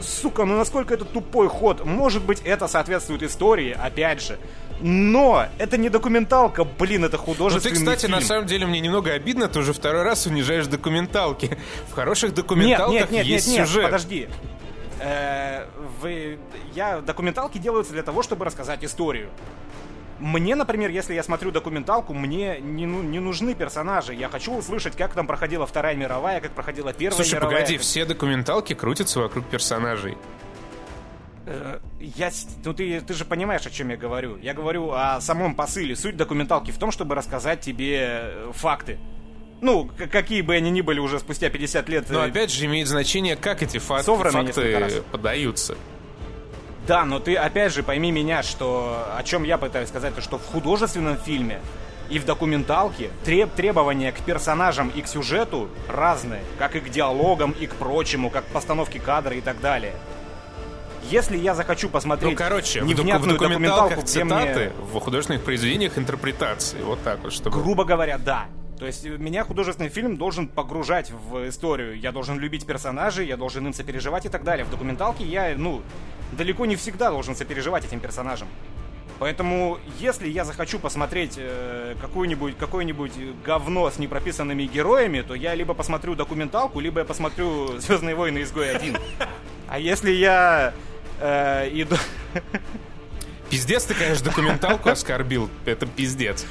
Сука, ну насколько это тупой ход? Может быть, это соответствует истории, опять же. Но это не документалка, блин, это художественный фильм. Ну ты, кстати, фильм. На самом деле мне немного обидно, ты уже второй раз унижаешь документалки. В хороших документалках есть сюжет. Подожди. Документалки делаются для того, чтобы рассказать историю. Мне, например, если я смотрю документалку, мне не нужны персонажи. Я хочу услышать, как там проходила Вторая мировая, как проходила Первая мировая. Слушай, погоди, все документалки крутятся вокруг персонажей. Ну ты же понимаешь, о чем я говорю. Я говорю о самом посыле. Суть документалки в том, чтобы рассказать тебе факты. Ну, какие бы они ни были уже спустя 50 лет. Но опять же имеет значение, как эти факты подаются. Да, но ты опять же пойми меня, что о чем я пытаюсь сказать, то что в художественном фильме и в документалке требования к персонажам и к сюжету разные, как и к диалогам, и к прочему, как к постановке кадра и так далее. Если я захочу посмотреть невнятную в документалках цитаты, в художественных произведениях интерпретации, вот так вот, чтобы... Грубо говоря, да. То есть меня художественный фильм должен погружать в историю. Я должен любить персонажей, я должен им сопереживать и так далее. В документалке я, далеко не всегда должен сопереживать этим персонажам. Поэтому, если я захочу посмотреть какое-нибудь говно с непрописанными героями, то я либо посмотрю документалку, либо я посмотрю «Звездные войны. Изгой 1». А если я... Пиздец, ты, конечно, документалку оскорбил. Это пиздец.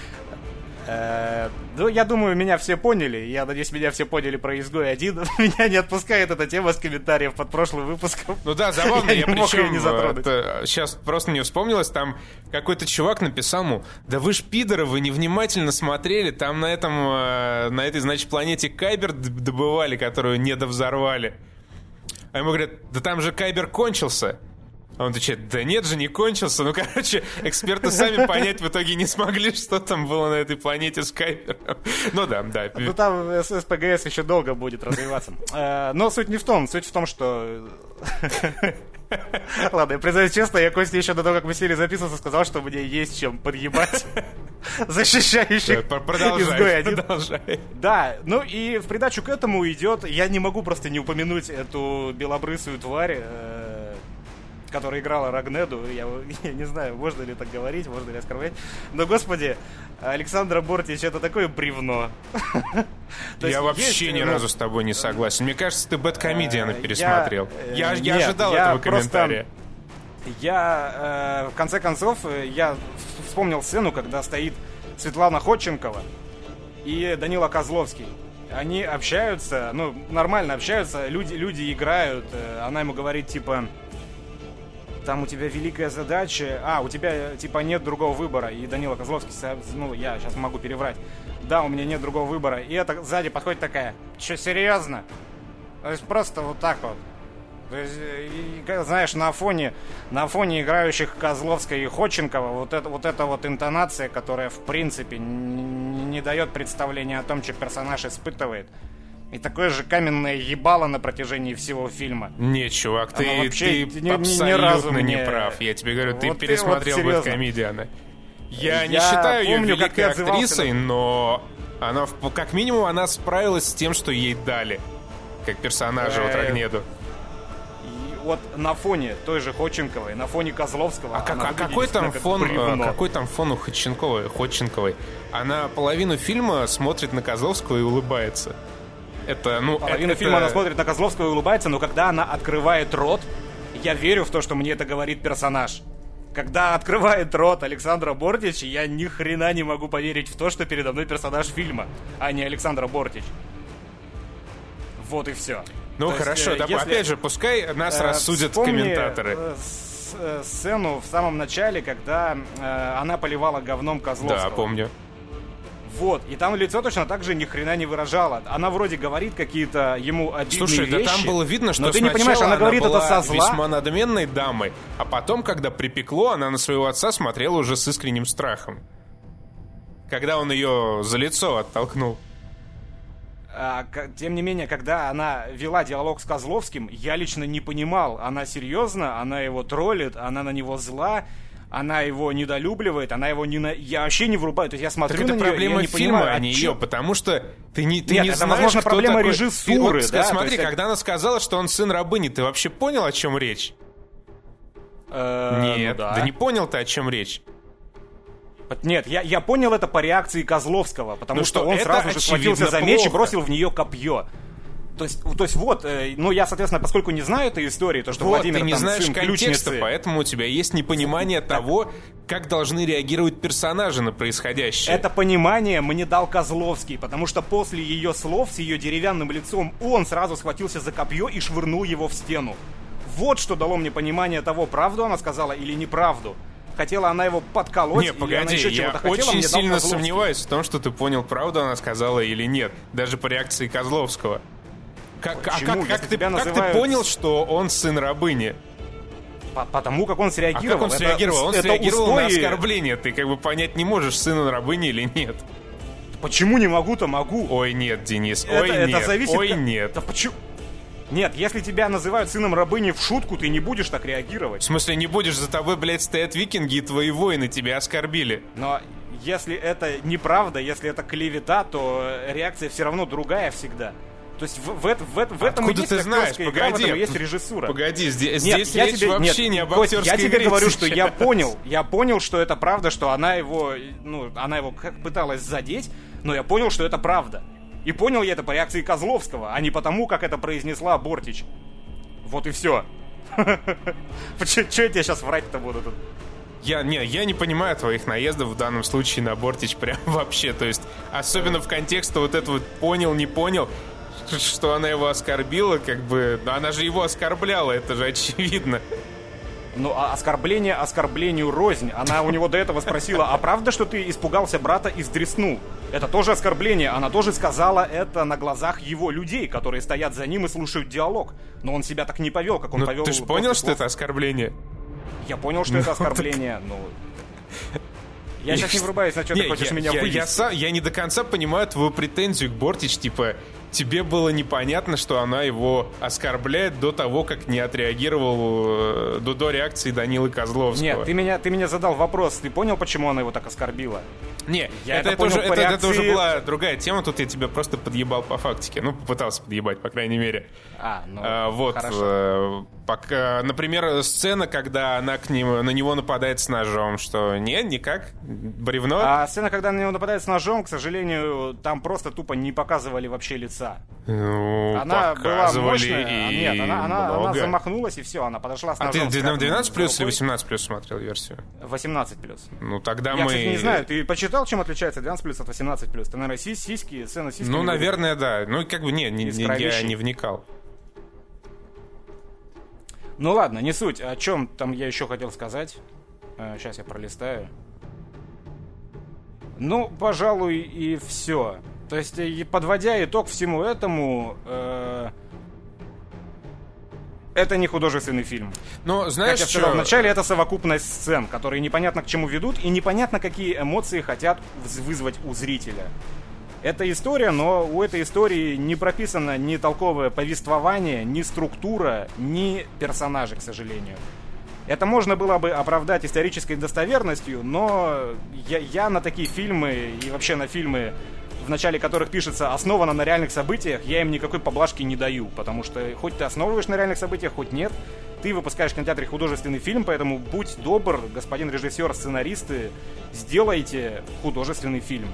Ну, я думаю, меня все поняли. Я надеюсь, меня все поняли про «Изгой 1». Меня не отпускает эта тема с комментариев под прошлым выпуском. Ну да, забавно, я мог ее не затронуть. Сейчас просто мне вспомнилось, там какой-то чувак написал ему: да вы ж пидоры, вы невнимательно смотрели, там на этой, значит, планете Кайбер добывали, которую недовзорвали. А ему говорят: да там же Кайбер кончился. А он отвечает: да нет же, не кончился. Ну, короче, эксперты сами понять в итоге не смогли, что там было на этой планете с Кайпером. Ну да. Ну там ССПГС еще долго будет развиваться. Но суть в том, что... Ладно, я признаюсь честно, я, Костя, еще до того, как мы сели записываться, сказал, что мне есть чем подъебать защищающих изгоя 1. Да, ну и в придачу к этому идет... Я не могу просто не упомянуть эту белобрысую тварь, которая играла Рагнеду, я не знаю, можно ли так говорить, можно ли оскорблять, но, господи, Александра Бортич — это такое бревно. Я вообще ни разу с тобой не согласен. Мне кажется, ты Бэдкомедиана пересмотрел. Я ожидал этого комментария. Я, в конце концов, я вспомнил сцену, когда стоит Светлана Ходченкова и Данила Козловский. Они общаются, нормально общаются, люди играют, она ему говорит, типа... Там у тебя великая задача... у тебя, типа, нет другого выбора. И Данила Козловский... я сейчас могу переврать. Да, у меня нет другого выбора. И это сзади подходит такая... Че, серьезно? То есть просто вот так вот. То есть, знаешь, на фоне играющих Козловская и Ходченкова вот эта интонация, которая, в принципе, не дает представления о том, что персонаж испытывает. И такое же каменное ебало на протяжении всего фильма. Не, чувак, ты абсолютно не прав. Я тебе говорю, ты пересмотрел Бэдкомедиана. Я не считаю ее великой актрисой, но она, как минимум, она справилась с тем, что ей дали, как персонажа вот Рагнеду. Вот на фоне той же Ходченковой, на фоне Козловского... Какой там фон у Ходченковой? Она половину фильма смотрит на Козловского и улыбается. Половину фильма она смотрит на Козловского и улыбается, но когда она открывает рот, я верю в то, что мне это говорит персонаж. Когда открывает рот Александра Бортич, я ни хрена не могу поверить в то, что передо мной персонаж фильма, а не Александра Бортич. Вот и все. Хорошо, опять же, пускай нас рассудят комментаторы. Сцену в самом начале, когда она поливала говном Козловского. Да, помню. Вот, и там лицо точно так же ни хрена не выражало. Она вроде говорит какие-то ему обидные вещи. Слушай, да там было видно, что ты не понимаешь, она говорит это со зла. Весьма надменной дамой, а потом, когда припекло, она на своего отца смотрела уже с искренним страхом. Когда он ее за лицо оттолкнул. Тем не менее, когда она вела диалог с Козловским, я лично не понимал, она серьезно, она его троллит, она на него зла... Она его недолюбливает, она его не... Я вообще не врубаю, то есть я смотрю так на нее, я не фильма, понимаю, а не ее, потому что ты не знаешь, возможно, кто проблема такой... режиссуры, да? Смотри, когда она сказала, что он сын рабыни, ты вообще понял, о чем речь? Нет, да не понял ты, о чем речь. Нет, я понял это по реакции Козловского, потому что он сразу же схватился за меч и бросил в нее копье. То есть вот, ну я, соответственно, поскольку не знаю этой истории, то, что вот, Владимир там сын ключницы... Поэтому у тебя есть непонимание того, как должны реагировать персонажи на происходящее. Это понимание мне дал Козловский, потому что после ее слов с ее деревянным лицом он сразу схватился за копье и швырнул его в стену. Вот что дало мне понимание того, правду она сказала или неправду. Хотела она его подколоть. Не, погоди, я очень сильно сомневаюсь в том, что ты понял, правду она сказала или нет. Даже по реакции Козловского. Как ты понял, что он сын рабыни? Потому как он среагировал. А как он среагировал? Он среагировал на оскорбление. Ты как бы понять не можешь, сын рабыни или нет. Почему не могу-то могу? Ой, нет, Денис, это зависит. Да почему? Нет, если тебя называют сыном рабыни в шутку, ты не будешь так реагировать. В смысле, не будешь? За тобой, блядь, стоят викинги, и твои воины тебя оскорбили. Но если это неправда, если это клевета, то реакция все равно другая всегда. То есть в этом и есть актерская игра, в этом есть режиссура. Погоди, здесь речь вообще не об актерской игре. Я тебе говорю, что я понял, что это правда, что она его пыталась задеть, но я понял, что это правда. И понял я это по реакции Козловского, а не потому, как это произнесла Бортич. Вот и все. Че я тебе сейчас врать-то буду тут? Я не понимаю твоих наездов в данном случае на Бортич прям вообще. То есть, особенно в контексте вот этого «понял, не понял», что она его оскорбила, как бы... Но она же его оскорбляла, это же очевидно. Ну, а оскорбление оскорблению рознь. Она у него до этого спросила, а правда, что ты испугался брата и сдреснул? Это тоже оскорбление. Она тоже сказала это на глазах его людей, которые стоят за ним и слушают диалог. Но он себя так не повел, как он повел... Ты же понял, что это оскорбление? Я понял, что это оскорбление, но... Я сейчас не врубаюсь, на что ты хочешь меня вывести. Я не до конца понимаю твою претензию к Бортич, типа... Тебе было непонятно, что она его оскорбляет до того, как не отреагировал до реакции Данилы Козловского. Нет, ты меня задал вопрос. Ты понял, почему она его так оскорбила? Нет, это уже была другая тема. Тут я тебя просто подъебал по фактике. Ну, попытался подъебать, по крайней мере. Хорошо. Пока, например, сцена, когда она на него нападает с ножом. Что, нет, никак? Бревно? А сцена, когда на него нападает с ножом, к сожалению, там просто тупо не показывали вообще лица. Ну, она была мощная. Нет, она замахнулась, и все, она подошла с ножом. А ты 12+ или 18+ смотрел версию? 18+. Ну, тогда я, кстати, не знаю, ты почитал, чем отличается 12+ от 18+? Ты, наверное, сиськи, сцена сиськи. Ну, наверное, да. Ну, как бы, я не вникал. Ну ладно, не суть. О чем там я еще хотел сказать? Сейчас я пролистаю. Ну, пожалуй, и все. То есть, подводя итог всему этому, это не художественный фильм. Но знаешь, как я сказал вначале, это совокупность сцен, которые непонятно к чему ведут и непонятно, какие эмоции хотят вызвать у зрителя. Это история, но у этой истории не прописано ни толковое повествование, ни структура, ни персонажи, к сожалению. Это можно было бы оправдать исторической достоверностью, но я на такие фильмы и вообще на фильмы, в начале которых пишется «основано на реальных событиях», я им никакой поблажки не даю, потому что хоть ты основываешь на реальных событиях, хоть нет, ты выпускаешь в кинотеатре художественный фильм, поэтому будь добр, господин режиссер, сценаристы, сделайте художественный фильм,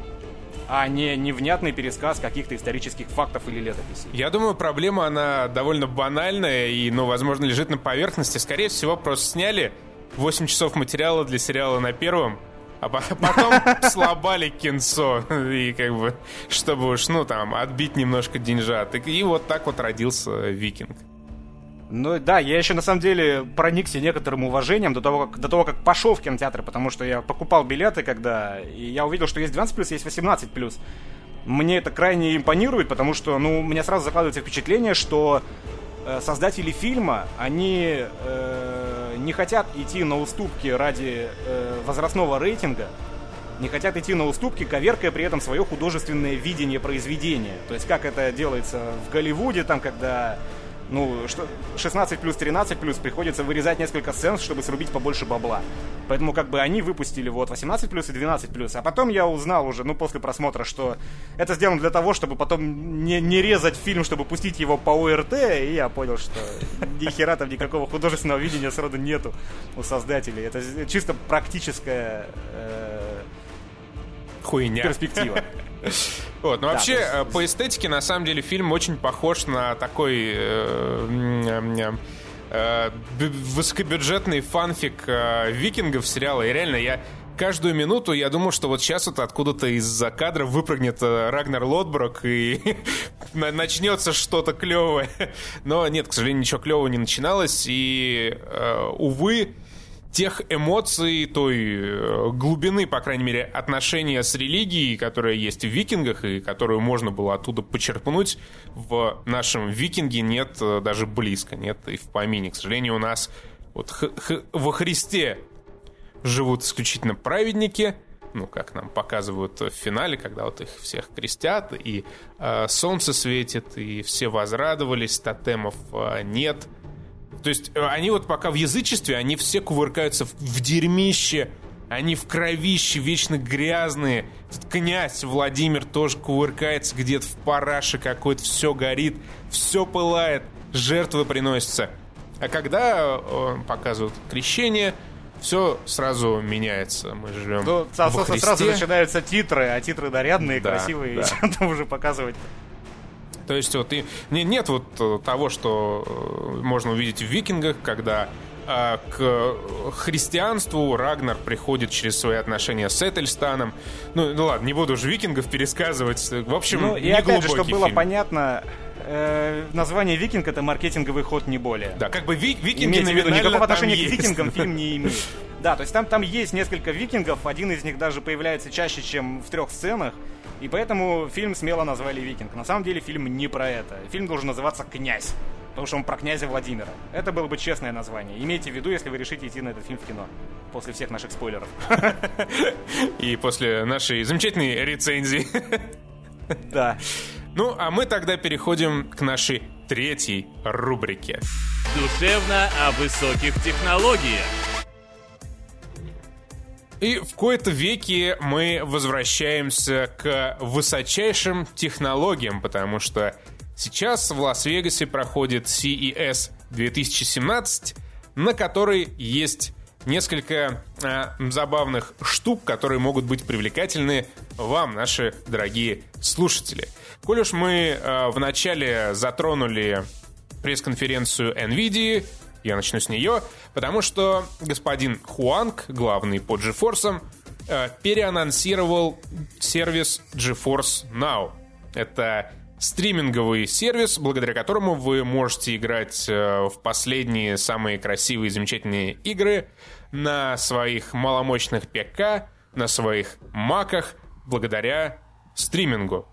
а не невнятный пересказ каких-то исторических фактов или летописей. Я думаю, проблема, она довольно банальная и, возможно, лежит на поверхности. Скорее всего, просто сняли 8 часов материала для сериала на Первом, а потом слабали кинцо, и как бы, чтобы уж, отбить немножко деньжат. И вот так вот родился «Викинг». Ну да, я еще на самом деле проникся некоторым уважением до того, как пошел в кинотеатр, потому что я покупал билеты, когда и я увидел, что есть 12+, есть 18+. Мне это крайне импонирует, потому что, у меня сразу закладывается впечатление, что создатели фильма, они не хотят идти на уступки ради возрастного рейтинга, не хотят идти на уступки, коверкая при этом свое художественное видение произведения. То есть как это делается в Голливуде, там, когда... 16+, 13+, приходится вырезать несколько сцен, чтобы срубить побольше бабла. Поэтому они выпустили 18+ и 12+. А потом я узнал уже, после просмотра, что это сделано для того, чтобы потом не резать фильм, чтобы пустить его по ОРТ. И я понял, что ни хера там никакого художественного видения сроду нету у создателей. Это чисто практическая Хуйня. Перспектива. Вот, ну да, вообще, есть... по эстетике, на самом деле, фильм очень похож на такой высокобюджетный фанфик викингов сериала. И реально, я каждую минуту я думал, что вот сейчас вот откуда-то из-за кадра выпрыгнет Рагнар Лодброк и начнется что-то клевое. Но нет, к сожалению, ничего клевого не начиналось. И, увы, тех эмоций, той глубины, по крайней мере, отношения с религией, которая есть в «Викингах» и которую можно было оттуда почерпнуть, в нашем «Викинге» нет даже близко, нет и в помине. К сожалению, у нас вот во Христе живут исключительно праведники, ну, как нам показывают в финале, когда вот их всех крестят, и солнце светит, и все возрадовались, тотемов нет. То есть они вот пока в язычестве, они все кувыркаются в дерьмище, они в кровище, вечно грязные. Этот князь Владимир тоже кувыркается где-то в параше какой-то, все горит, все пылает, жертвы приносятся. А когда показывают крещение, все сразу меняется. Мы живем во Христе. Сразу начинаются титры, а титры нарядные, да, красивые, да. И там уже показывать... То есть вот и нет вот того, что можно увидеть в «Викингах», когда к христианству Рагнар приходит через свои отношения с Этельстаном. Ну ладно, не буду уже «Викингов» пересказывать. В общем, ну, и опять же, чтобы было понятно, название «Викинг» — это маркетинговый ход, не более. Да, как бы «Викинги» никакого отношения к «Викингам» фильм не имеет. Да, то есть там есть несколько «Викингов», один из них даже появляется чаще, чем в 3 сценах. И поэтому фильм смело назвали «Викинг». На самом деле фильм не про это. Фильм должен называться «Князь», потому что он про князя Владимира. Это было бы честное название. Имейте в виду, если вы решите идти на этот фильм в кино. После всех наших спойлеров. И после нашей замечательной рецензии. Да. Ну, а мы тогда переходим к нашей третьей рубрике. Душевно о высоких технологиях. И в кои-то веки мы возвращаемся к высочайшим технологиям, потому что сейчас в Лас-Вегасе проходит CES 2017, на которой есть несколько забавных штук, которые могут быть привлекательны вам, наши дорогие слушатели. Коль уж мы вначале затронули пресс-конференцию Nvidia, я начну с нее, потому что господин Хуанг, главный по GeForce, переанонсировал сервис GeForce Now. Это стриминговый сервис, благодаря которому вы можете играть в последние самые красивые и замечательные игры на своих маломощных ПК, на своих маках, благодаря стримингу.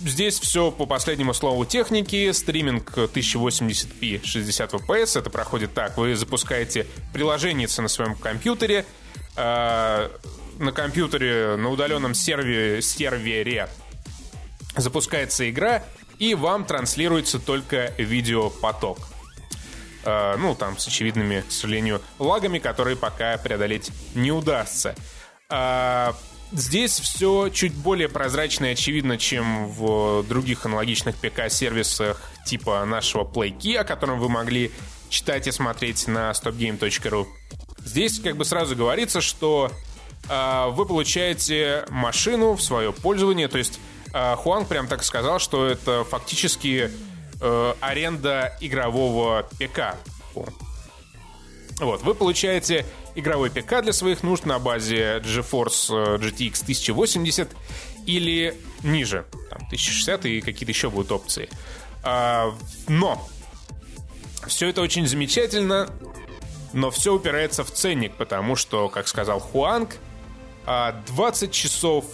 Здесь все по последнему слову техники. Стриминг 1080p 60 fps. Это проходит так. Вы запускаете приложение на своем компьютере. На компьютере, на удаленном сервере запускается игра, и вам транслируется только видеопоток. Ну, там с очевидными, к сожалению, лагами, которые пока преодолеть не удастся. Здесь все чуть более прозрачно и очевидно, чем в других аналогичных ПК-сервисах типа нашего PlayKey, о котором вы могли читать и смотреть на stopgame.ru. Здесь как бы сразу говорится, что вы получаете машину в свое пользование. То есть Хуанг прям так сказал, что это фактически аренда игрового ПК. Вот, вы получаете игровой ПК для своих нужд на базе GeForce GTX 1080 или ниже, там 1060 и какие-то еще будут опции. Но все это очень замечательно, но все упирается в ценник, потому что, как сказал Хуанг, 20 часов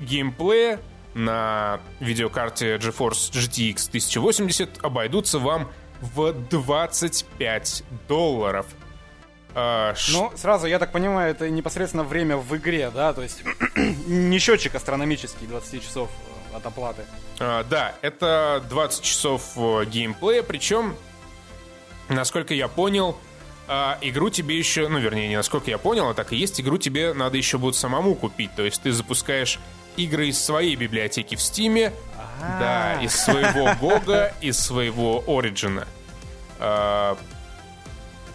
геймплея на видеокарте GeForce GTX 1080 обойдутся вам в $25. Ну, сразу, я так понимаю, это непосредственно время в игре, да? То есть не счетчик астрономический 20 часов от оплаты. Да, это 20 часов геймплея, причем, насколько я понял, игру тебе еще... Ну, вернее, не насколько я понял, а так и есть, игру тебе надо еще будет самому купить. То есть ты запускаешь игры из своей библиотеки в Steam, да, из своего GOG, из своего Origin.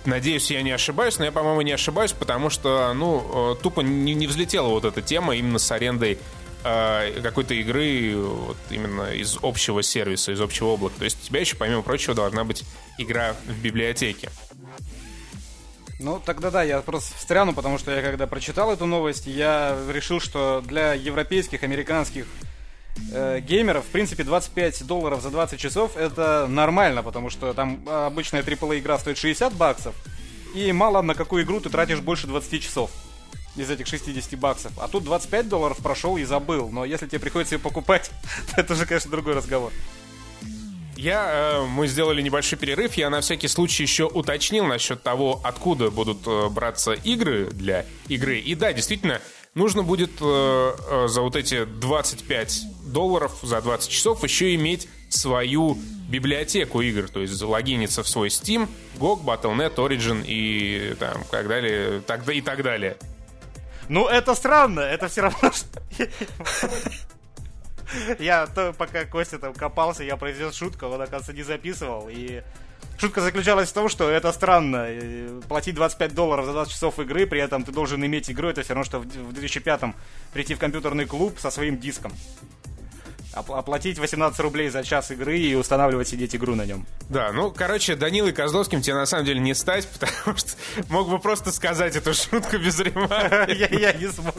Надеюсь, я не ошибаюсь, но я, по-моему, не ошибаюсь, потому что, ну, тупо не взлетела вот эта тема именно с арендой какой-то игры вот именно из общего сервиса, из общего облака. То есть у тебя еще, помимо прочего, должна быть игра в библиотеке. Ну, тогда да, я просто встряну, потому что я, когда прочитал эту новость, я решил, что для европейских, американских геймеров, в принципе, $25 за 20 часов это нормально, потому что там обычная AAA игра стоит $60, и мало на какую игру ты тратишь больше 20 часов из этих $60. А тут $25 прошел и забыл. Но если тебе приходится ее покупать, то это уже, конечно, другой разговор. Мы сделали небольшой перерыв. Я на всякий случай еще уточнил насчет того, откуда будут браться игры для игры. И да, действительно, нужно будет за вот эти $25 за 20 часов еще иметь свою библиотеку игр. То есть залогиниться в свой Steam, GOG, Battle.net, Origin и там, как далее, и так далее. Ну, это странно. Это все равно, что... Я пока Костя там копался, я произнес шутку, он, оказывается, не записывал. И шутка заключалась в том, что это странно. Платить $25 за 20 часов игры, при этом ты должен иметь игру. Это все равно, что в 2005-м прийти в компьютерный клуб со своим диском. Оплатить $18 за час игры и устанавливать, сидеть игру на нем. Да, ну, короче, Данилой Козловским тебе на самом деле не стать, потому что мог бы просто сказать эту шутку без ремарка. Я не смог,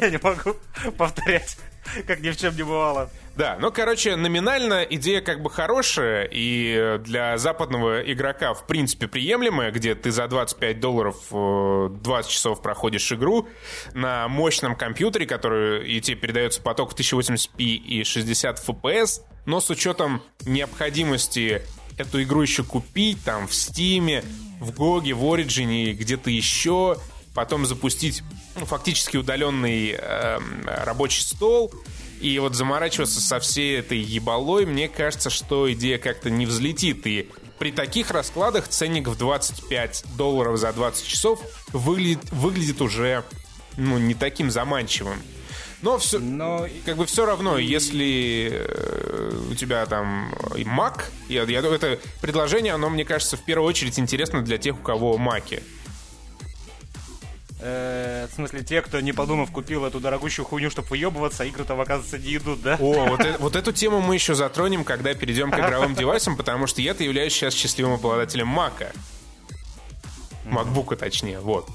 я не могу повторять, как ни в чем не бывало. Да, ну, короче, номинально идея как бы хорошая и для западного игрока в принципе приемлемая, где ты за $25 20 часов проходишь игру на мощном компьютере, который и тебе передается поток в 1080p и 60 FPS, но с учетом необходимости эту игру еще купить там в Steam, в GOG, в Origin и где-то еще... Потом запустить фактически удаленный рабочий стол. И вот заморачиваться со всей этой ебалой, мне кажется, что идея как-то не взлетит. И при таких раскладах ценник в $25 за 20 часов выглядит уже, ну, не таким заманчивым. Но все, как бы все равно, если у тебя там и Mac, я думаю, это предложение, оно, мне кажется, в первую очередь интересно для тех, у кого Mac'и. В смысле, те, кто, не подумав, купил эту дорогущую хуйню, чтобы выебываться, а игры там, оказывается, не идут, да? О, вот эту тему мы еще затронем, когда перейдем к игровым девайсам, потому что я-то являюсь сейчас счастливым обладателем Мака. Макбука, точнее, вот.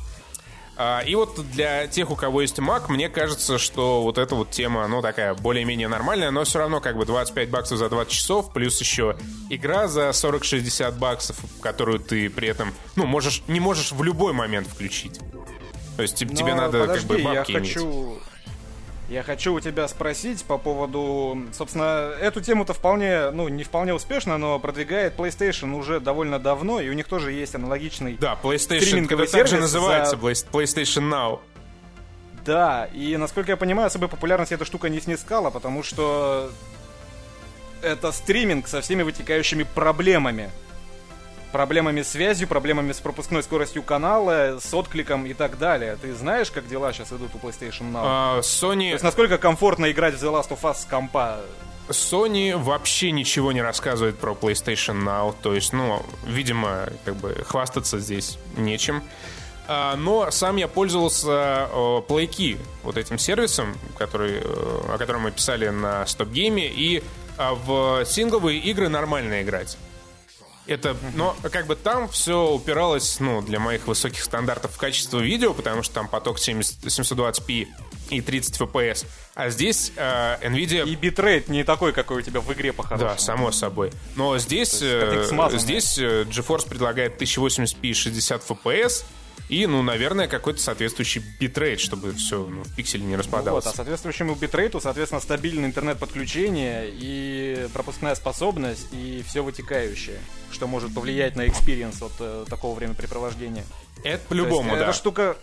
И вот для тех, у кого есть Мак, мне кажется, что вот эта вот тема, ну, такая более-менее нормальная, но все равно как бы $25 за 20 часов, плюс еще игра за $40-60, которую ты при этом, ну, не можешь в любой момент включить. То есть тебе надо, подожди, как бы бабки иметь. Я хочу у тебя спросить по поводу... Собственно, эту тему-то вполне, ну, не вполне успешно, но продвигает PlayStation уже довольно давно, и у них тоже есть аналогичный стриминговый сервис. Да, PlayStation также называется PlayStation Now. Да, и, насколько я понимаю, особой популярности эта штука не снискала, потому что это стриминг со всеми вытекающими проблемами. Проблемами с связью, проблемами с пропускной скоростью канала, с откликом и так далее. Ты знаешь, как дела сейчас идут у PlayStation Now? Sony... То есть насколько комфортно играть в The Last of Us с компа? Sony вообще ничего не рассказывает про PlayStation Now. То есть, ну, видимо, как бы хвастаться здесь нечем. Но сам я пользовался PlayKey, вот этим сервисом, о котором мы писали на StopGame. И в сингловые игры нормально играть. Но как бы там все упиралось, ну, для моих высоких стандартов в качество видео, потому что там поток 720p и 30 FPS. А здесь Nvidia... И битрейт не такой, какой у тебя в игре, по-хорошему. Да, само собой. Но здесь GeForce предлагает 1080p и 60 FPS. И, ну, наверное, какой-то соответствующий битрейт, чтобы все, ну, в пикселе не распадалось. Вот, а соответствующему битрейту, соответственно, стабильное интернет-подключение и пропускная способность, и все вытекающее, что может повлиять на экспириенс от такого времяпрепровождения. Это по-любому, да. Эта штука,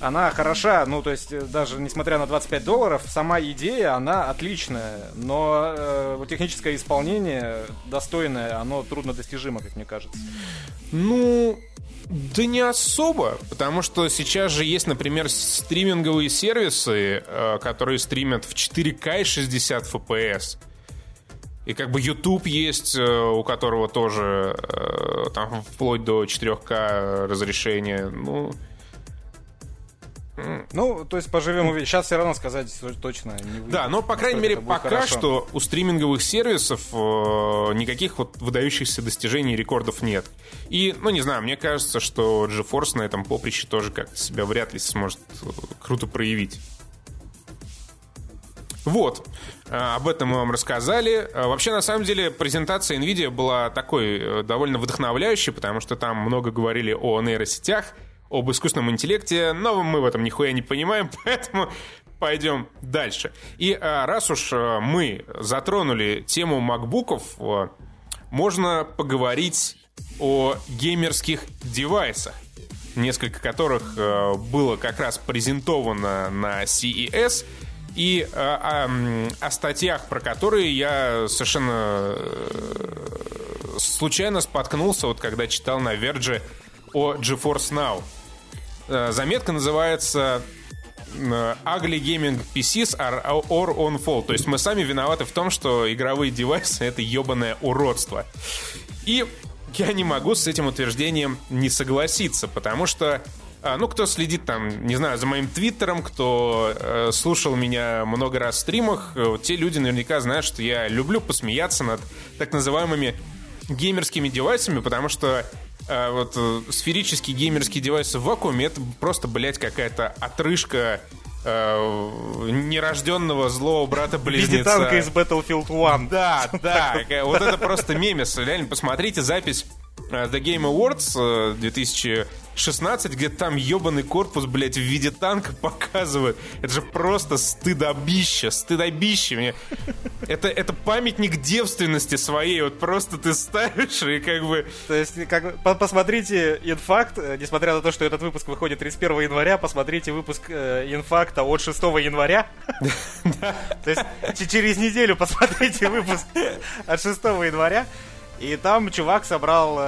она хороша, ну, то есть, даже несмотря на $25, сама идея, она отличная, но техническое исполнение достойное, оно труднодостижимо, как мне кажется. Ну... Да не особо, потому что сейчас же есть, например, стриминговые сервисы, которые стримят в 4К и 60 FPS. И как бы YouTube есть, у которого тоже там вплоть до 4К разрешения. Ну, то есть поживем увидим. Сейчас все равно сказать точно не выйдет. Да, но, по крайней мере, пока хорошо. Что у стриминговых сервисов никаких вот выдающихся достижений и рекордов нет. И, ну, не знаю, мне кажется, что GeForce на этом поприще тоже как-то себя вряд ли сможет круто проявить. Вот, об этом мы вам рассказали. Вообще, на самом деле, презентация Nvidia была такой довольно вдохновляющей, потому что там много говорили о нейросетях, об искусственном интеллекте, но мы в этом нихуя не понимаем, поэтому пойдем дальше. И раз уж мы затронули тему макбуков, можно поговорить о геймерских девайсах, несколько которых было как раз презентовано на CES, и о статьях, про которые я совершенно случайно споткнулся, вот когда читал на Verge о GeForce Now. Заметка называется «Ugly Gaming PCs are all on fall». То есть мы сами виноваты в том, что игровые девайсы — это ебаное уродство. И я не могу с этим утверждением не согласиться, потому что, ну, кто следит там, не знаю, за моим твиттером, кто слушал меня много раз в стримах, те люди наверняка знают, что я люблю посмеяться над так называемыми геймерскими девайсами, потому что вот сферический геймерский девайс в вакууме — это просто, блядь, какая-то отрыжка нерожденного злого брата-близнеца. В виде танка из Battlefield 1. Да, да, вот это просто мемес. Реально, посмотрите запись The Game Awards 2016, где там ебаный корпус, блядь, в виде танка показывают. Это же просто стыдобище, стыдобище. Мне... это памятник девственности своей. Вот просто ты ставишь и как бы... То есть, посмотрите «Инфакт», несмотря на то, что этот выпуск выходит 31 января, посмотрите выпуск «Инфакта» от 6 января. То есть, через неделю посмотрите выпуск от 6 января. И там чувак собрал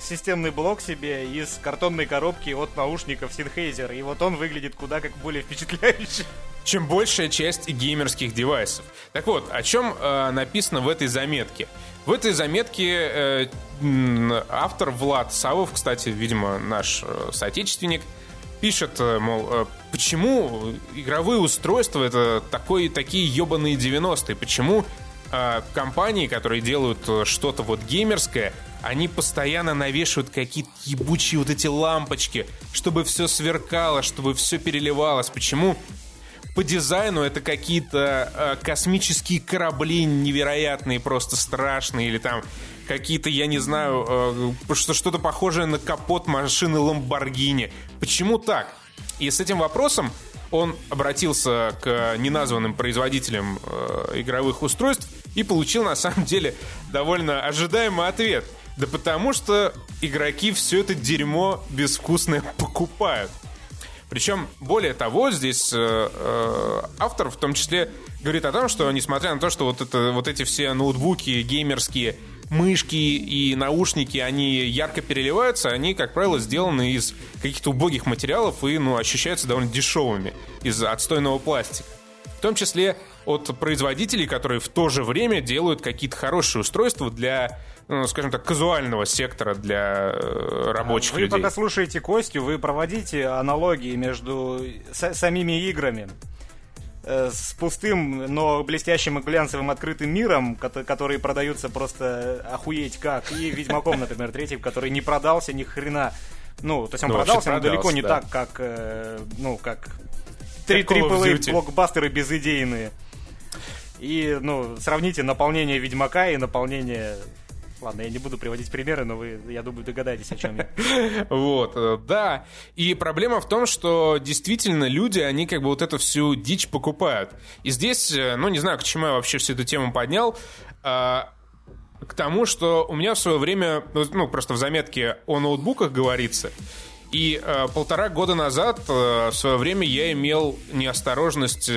системный блок себе из картонной коробки от наушников Sennheiser. И вот он выглядит куда как более впечатляюще, чем большая часть геймерских девайсов. Так вот, о чем написано в этой заметке. В этой заметке автор Влад Савов, кстати, видимо, наш соотечественник, пишет, мол, почему игровые устройства — это такие ебаные 90-е, почему... компании, которые делают что-то вот геймерское, они постоянно навешивают какие-то ебучие вот эти лампочки, чтобы все сверкало, чтобы все переливалось. Почему по дизайну это какие-то космические корабли невероятные, просто страшные, или там какие-то, я не знаю, что-то похожее на капот машины Lamborghini. Почему так? И с этим вопросом он обратился к неназванным производителям игровых устройств и получил, на самом деле, довольно ожидаемый ответ. Да потому что игроки все это дерьмо безвкусное покупают. Причем, более того, здесь автор в том числе говорит о том, что, несмотря на то, что вот эти все ноутбуки геймерские, мышки и наушники, они ярко переливаются, они, как правило, сделаны из каких-то убогих материалов и, ну, ощущаются довольно дешевыми из отстойного пластика. В том числе от производителей, которые в то же время делают какие-то хорошие устройства для, ну, скажем так, казуального сектора, для рабочих людей. Вы пока слушаете Костю, вы проводите аналогии между самими играми. С пустым, но блестящим и глянцевым открытым миром, которые продаются просто охуеть как, и «Ведьмаком», например, третьим, который не продался ни хрена. Ну, то есть он продался, но далеко не так, как, ну, как AAA-блокбастеры безыдейные. И, ну, сравните наполнение «Ведьмака» и наполнение... Ладно, я не буду приводить примеры, но вы, я думаю, догадаетесь, о чем я. Вот, да. И проблема в том, что действительно люди, они как бы вот эту всю дичь покупают. И здесь, ну, не знаю, к чему я вообще всю эту тему поднял, к тому, что у меня в свое время, ну, просто в заметке о ноутбуках говорится, и полтора года назад в свое время я имел неосторожность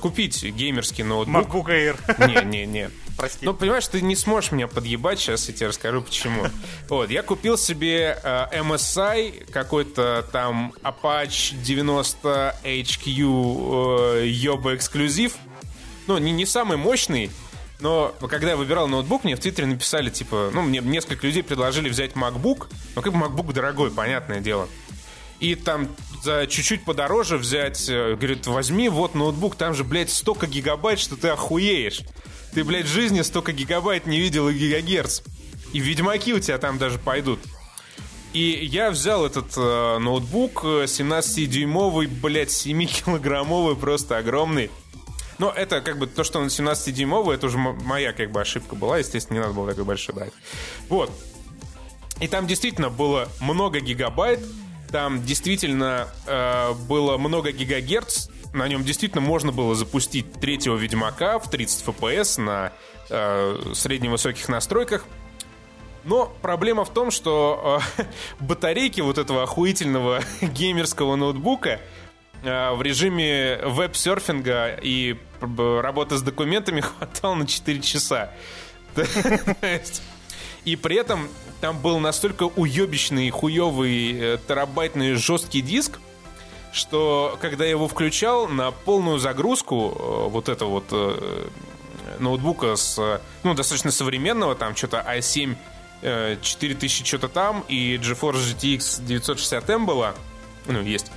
купить геймерский ноутбук. MacBook Air. Не-не-не. Прости. Ну, понимаешь, ты не сможешь меня подъебать, сейчас я тебе расскажу, почему. Вот, я купил себе MSI, какой-то там Apache 90 HQ ёба эксклюзив. Ну, не самый мощный, Но когда я выбирал ноутбук, мне в Твиттере написали, типа, ну, мне несколько людей предложили взять MacBook, но как бы MacBook дорогой, понятное дело. И там за чуть-чуть подороже взять, говорит, возьми вот ноутбук, там же, блядь, столько гигабайт, что ты охуеешь. Ты, блядь, в жизни столько гигабайт не видел и гигагерц. И ведьмаки у тебя там даже пойдут. И я взял этот ноутбук 17-дюймовый, блядь, 7-килограммовый, просто огромный. Но это как бы то, что он 17-дюймовый, это уже моя как бы ошибка была. Естественно, не надо было такой большой брать. Вот. И там действительно было много гигабайт. Там действительно было много гигагерц. На нем действительно можно было запустить третьего Ведьмака в 30 FPS на средневысоких настройках. Но проблема в том, что батарейки вот этого охуительного геймерского ноутбука в режиме веб-серфинга и работы с документами хватало на 4 часа. И при этом там был настолько уебищный, хуёвый терабайтный жесткий диск, что когда я его включал на полную загрузку вот этого вот ноутбука с, ну, достаточно современного, там что-то i7 4000 что-то там, и GeForce GTX 960M была, ну, есть,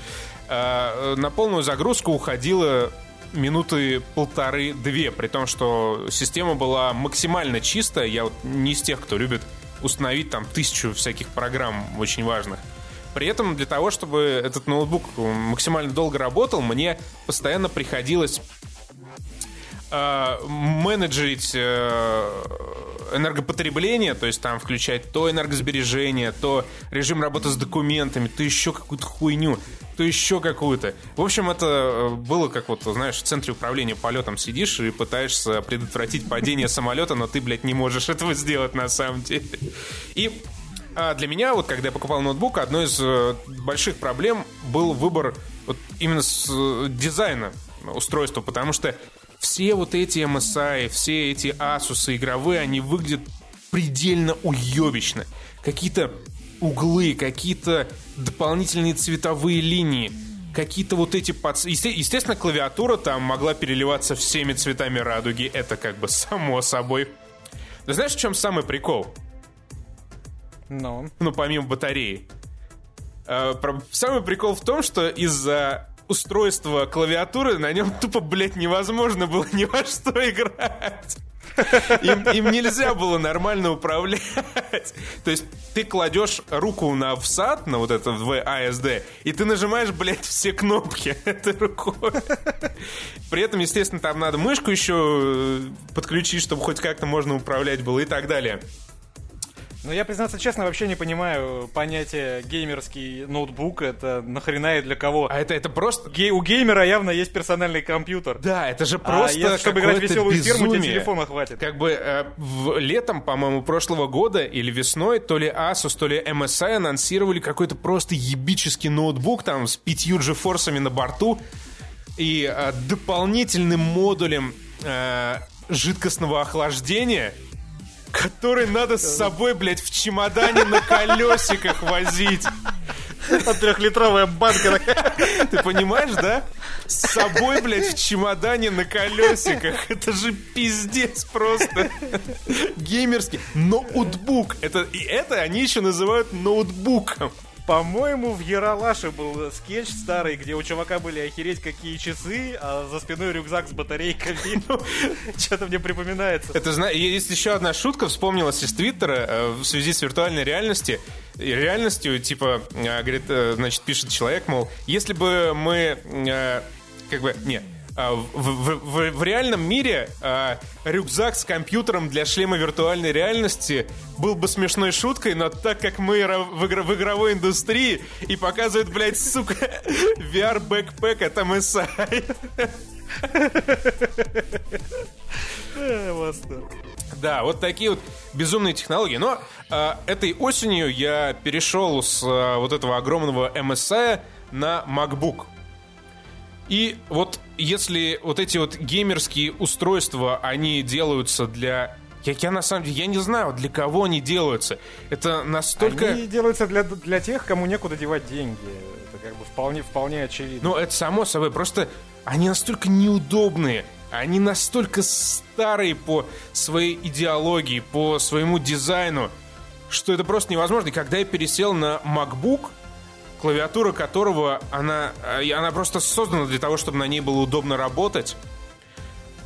на полную загрузку уходило минуты полторы-две, при том, что система была максимально чистая. Я вот не из тех, кто любит установить там 1000 всяких программ очень важных. При этом для того, чтобы этот ноутбук максимально долго работал, мне постоянно приходилось менеджерить энергопотребление, то есть там включать то энергосбережение, то режим работы с документами, то еще какую-то хуйню, то еще какую-то. В общем, это было как вот, знаешь, в центре управления полетом сидишь и пытаешься предотвратить падение самолета, но ты, блядь, не можешь этого сделать на самом деле. И для меня, вот когда я покупал ноутбук, одной из больших проблем был выбор вот именно с дизайна устройства, потому что все вот эти MSI, все эти Asus игровые, они выглядят предельно уебищно. Какие-то углы, какие-то дополнительные цветовые линии, какие-то вот эти... Естественно, клавиатура там могла переливаться всеми цветами радуги. Это как бы само собой. Но знаешь, в чем самый прикол? Ну, помимо батареи. Самый прикол в том, что из-за... устройство клавиатуры, на нем тупо, блядь, невозможно было ни во что играть. Им нельзя было нормально управлять. То есть ты кладешь руку на всад, на вот это VASD, и ты нажимаешь, блядь, все кнопки этой рукой. При этом, естественно, там надо мышку еще подключить, чтобы хоть как-то можно управлять было и так далее. Ну, я, признаться честно, вообще не понимаю понятие геймерский ноутбук. Это нахрена и для кого? А это просто... У геймера явно есть персональный компьютер. Да, это же просто если, чтобы играть в веселую фирму, тебе телефона хватит. Как бы летом, по-моему, прошлого года или весной то ли Asus, то ли MSI анонсировали какой-то просто ебический ноутбук там с 5 GeForce'ами на борту и дополнительным модулем жидкостного охлаждения, который надо с собой, блядь, в чемодане на колесиках возить. А трехлитровая банка. Ты понимаешь, да? С собой, блядь, в чемодане на колесиках. Это же пиздец просто. Геймерский ноутбук. И это они еще называют ноутбуком. По-моему, в Ералаше был скетч старый, где у чувака были охереть какие часы, а за спиной рюкзак с батарейками. Что-то мне припоминается. Есть еще одна шутка, вспомнилась из Твиттера в связи с виртуальной реальностью, типа, говорит, значит, пишет человек, мол, если бы мы, как бы, не, в реальном мире рюкзак с компьютером для шлема виртуальной реальности был бы смешной шуткой, но так как мы в игровой индустрии и показывают, блядь, сука, VR-бэкпэк от MSI. Да, вот такие вот безумные технологии. Но этой осенью я перешел с вот этого огромного MSI на MacBook. И вот если вот эти вот геймерские устройства, они делаются для... Я на самом деле, я не знаю, для кого они делаются. Это настолько... Они делаются для тех, кому некуда девать деньги. Это как бы вполне очевидно. Ну, это само собой. Просто они настолько неудобные. Они настолько старые по своей идеологии, по своему дизайну, что это просто невозможно. И когда я пересел на MacBook, клавиатура которого, она просто создана для того, чтобы на ней было удобно работать.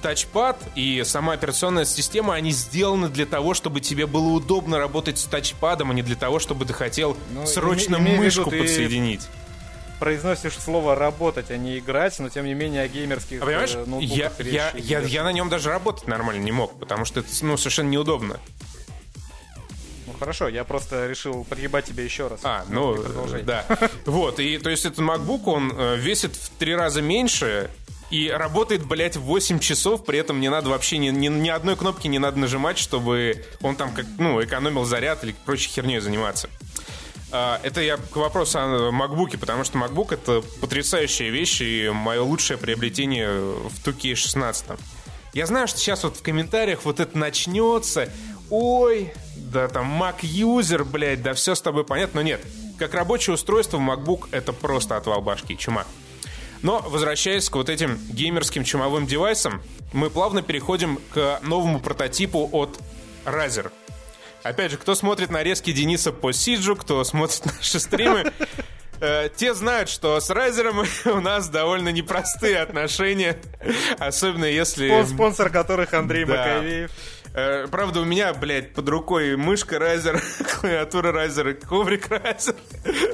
Тачпад и сама операционная система, они сделаны для того, чтобы тебе было удобно работать с тачпадом, а не для того, чтобы ты хотел срочно мышку подсоединить. Произносишь слово «работать», а не «играть», но тем не менее о геймерских ноутбуках речь идет. Я на нем даже работать нормально не мог, потому что это совершенно неудобно. Хорошо, я просто решил подъебать тебя еще раз. Да. Вот, и то есть этот MacBook, он весит в 3 раза меньше и работает, блять, 8 часов, при этом не надо вообще ни одной кнопки не надо нажимать, чтобы он там как, экономил заряд или прочей херней заниматься. Это я к вопросу о MacBook, потому что MacBook — это потрясающая вещь и мое лучшее приобретение в 2K16. Я знаю, что сейчас вот в комментариях вот это начнется... Ой, да там Mac-юзер, блядь, да все с тобой понятно. Но нет, как рабочее устройство MacBook — это просто отвал башки, чума. Но, возвращаясь к вот этим геймерским чумовым девайсам, мы плавно переходим к новому прототипу от Razer. Опять же, кто смотрит нарезки Дениса по Сиджу, кто смотрит наши стримы, те знают, что с Razer у нас довольно непростые отношения. Особенно если... Спонсор которых Андрей Маковеев. Правда, у меня, блядь, под рукой мышка Razer, клавиатура Razer, коврик Razer.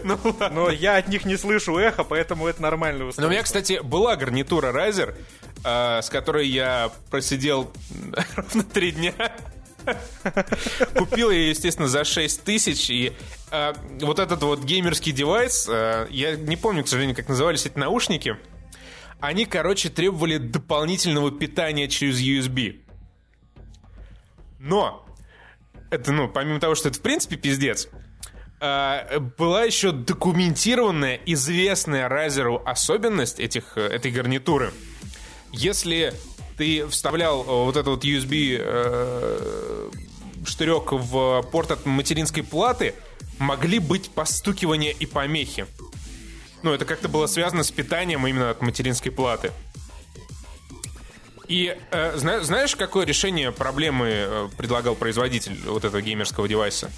Ну ладно. Но я от них не слышу эхо, поэтому это нормально. Но у меня, кстати, была гарнитура Razer, с которой я просидел ровно 3 дня. Купил я ее, естественно, за 6000. И вот этот вот геймерский девайс, я не помню, к сожалению, как назывались эти наушники. Они, короче, требовали дополнительного питания через USB. Но, это, помимо того, что это, в принципе, пиздец, была еще документированная, известная Razer'у особенность этой гарнитуры. Если ты вставлял вот этот вот USB-штырек в порт от материнской платы, могли быть постукивания и помехи. Это как-то было связано с питанием именно от материнской платы. И знаешь, какое решение проблемы предлагал производитель вот этого геймерского девайса?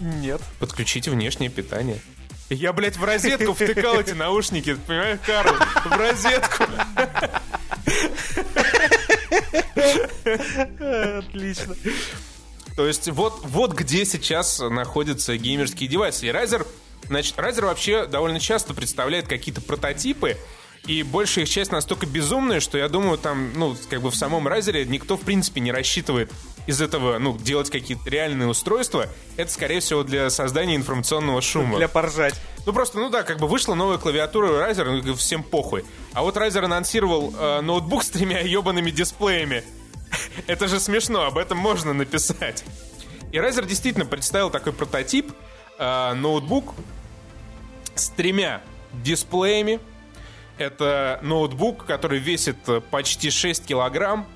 Нет. Подключить внешнее питание. Я, блядь, в розетку втыкал эти наушники, понимаешь, Карл? В розетку. Отлично. То есть вот где сейчас находятся геймерские девайсы. И Razer, значит, Razer вообще довольно часто представляет какие-то прототипы, и большая их часть настолько безумная, что я думаю, там, в самом Razer'е никто, в принципе, не рассчитывает из этого, делать какие-то реальные устройства. Это, скорее всего, для создания информационного шума. Для поржать. Вышла новая клавиатура Razer, всем похуй. А вот Razer анонсировал ноутбук с 3 ебаными дисплеями. Это же смешно, об этом можно написать. И Razer действительно представил такой прототип. Ноутбук с 3 дисплеями. Это ноутбук, который весит почти 6 килограмм.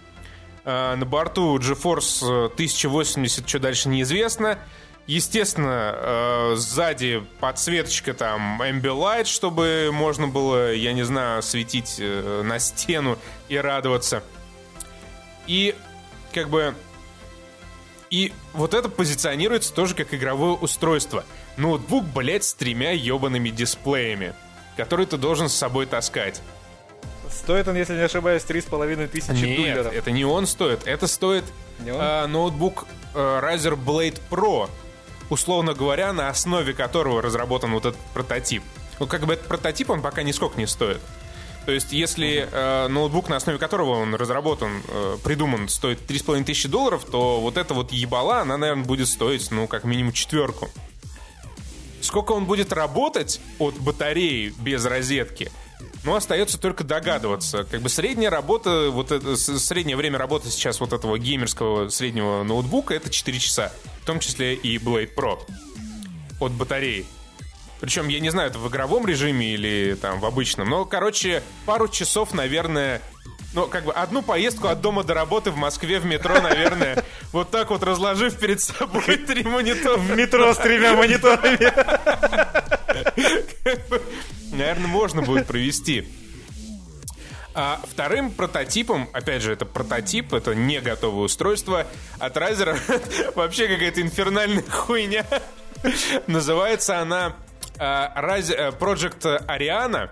На борту GeForce 1080, что дальше неизвестно. Естественно, сзади подсветочка там Ambilight, чтобы можно было, я не знаю, светить на стену и радоваться. И вот это позиционируется тоже как игровое устройство. Ноутбук, блять, с 3 ебаными дисплеями, который ты должен с собой таскать. Стоит он, если не ошибаюсь, 3500 долларов. Нет, это не он стоит. Это стоит ноутбук Razer Blade Pro, условно говоря, на основе которого разработан вот этот прототип. Этот прототип, он пока нисколько не стоит. То есть, если ноутбук, на основе которого он разработан, придуман, стоит 3500 долларов, то вот эта вот ебала, она, наверное, будет стоить, как минимум 4. Сколько он будет работать от батареи без розетки, остается только догадываться. Среднее время работы сейчас вот этого геймерского среднего ноутбука — это 4 часа, в том числе и Blade Pro от батареи. Причем, я не знаю, это в игровом режиме или там в обычном, но, короче, пару часов, наверное... одну поездку от дома до работы в Москве в метро, наверное, вот так вот разложив перед собой 3 монитора. В метро с 3 мониторами. Наверное, можно будет провести. А вторым прототипом, опять же, это прототип, это не готовое устройство от Razer, вообще какая-то инфернальная хуйня. Называется она Project Ariana.